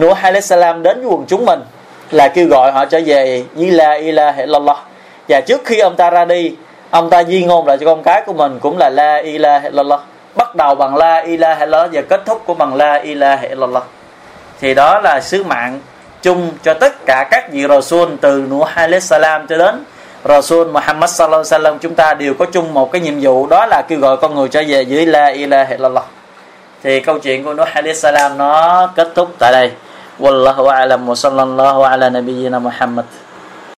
Nuh Alayhis Salam đến với quần chúng mình là kêu gọi họ trở về với La ilaha illallah. Và trước khi ông ta ra đi, ông ta di ngôn lại cho con cái của mình cũng là La ilaha illallah, bắt đầu bằng La ilaha illallah và kết thúc của bằng La ilaha illallah. Thì đó là sứ mạng chung cho tất cả các vị Rasul từ Nuh Alayhis Salam cho đến Rasul Muhammad Sallallahu Alaihi Wasallam, chúng ta đều có chung một cái nhiệm vụ, đó là kêu gọi con người trở về dưới La ilaha illallah. Thì câu chuyện của Nuh Alayhis Salam nó kết thúc tại đây. Wallahu a'lam wa sallallahu ala nabiyyina Muhammad.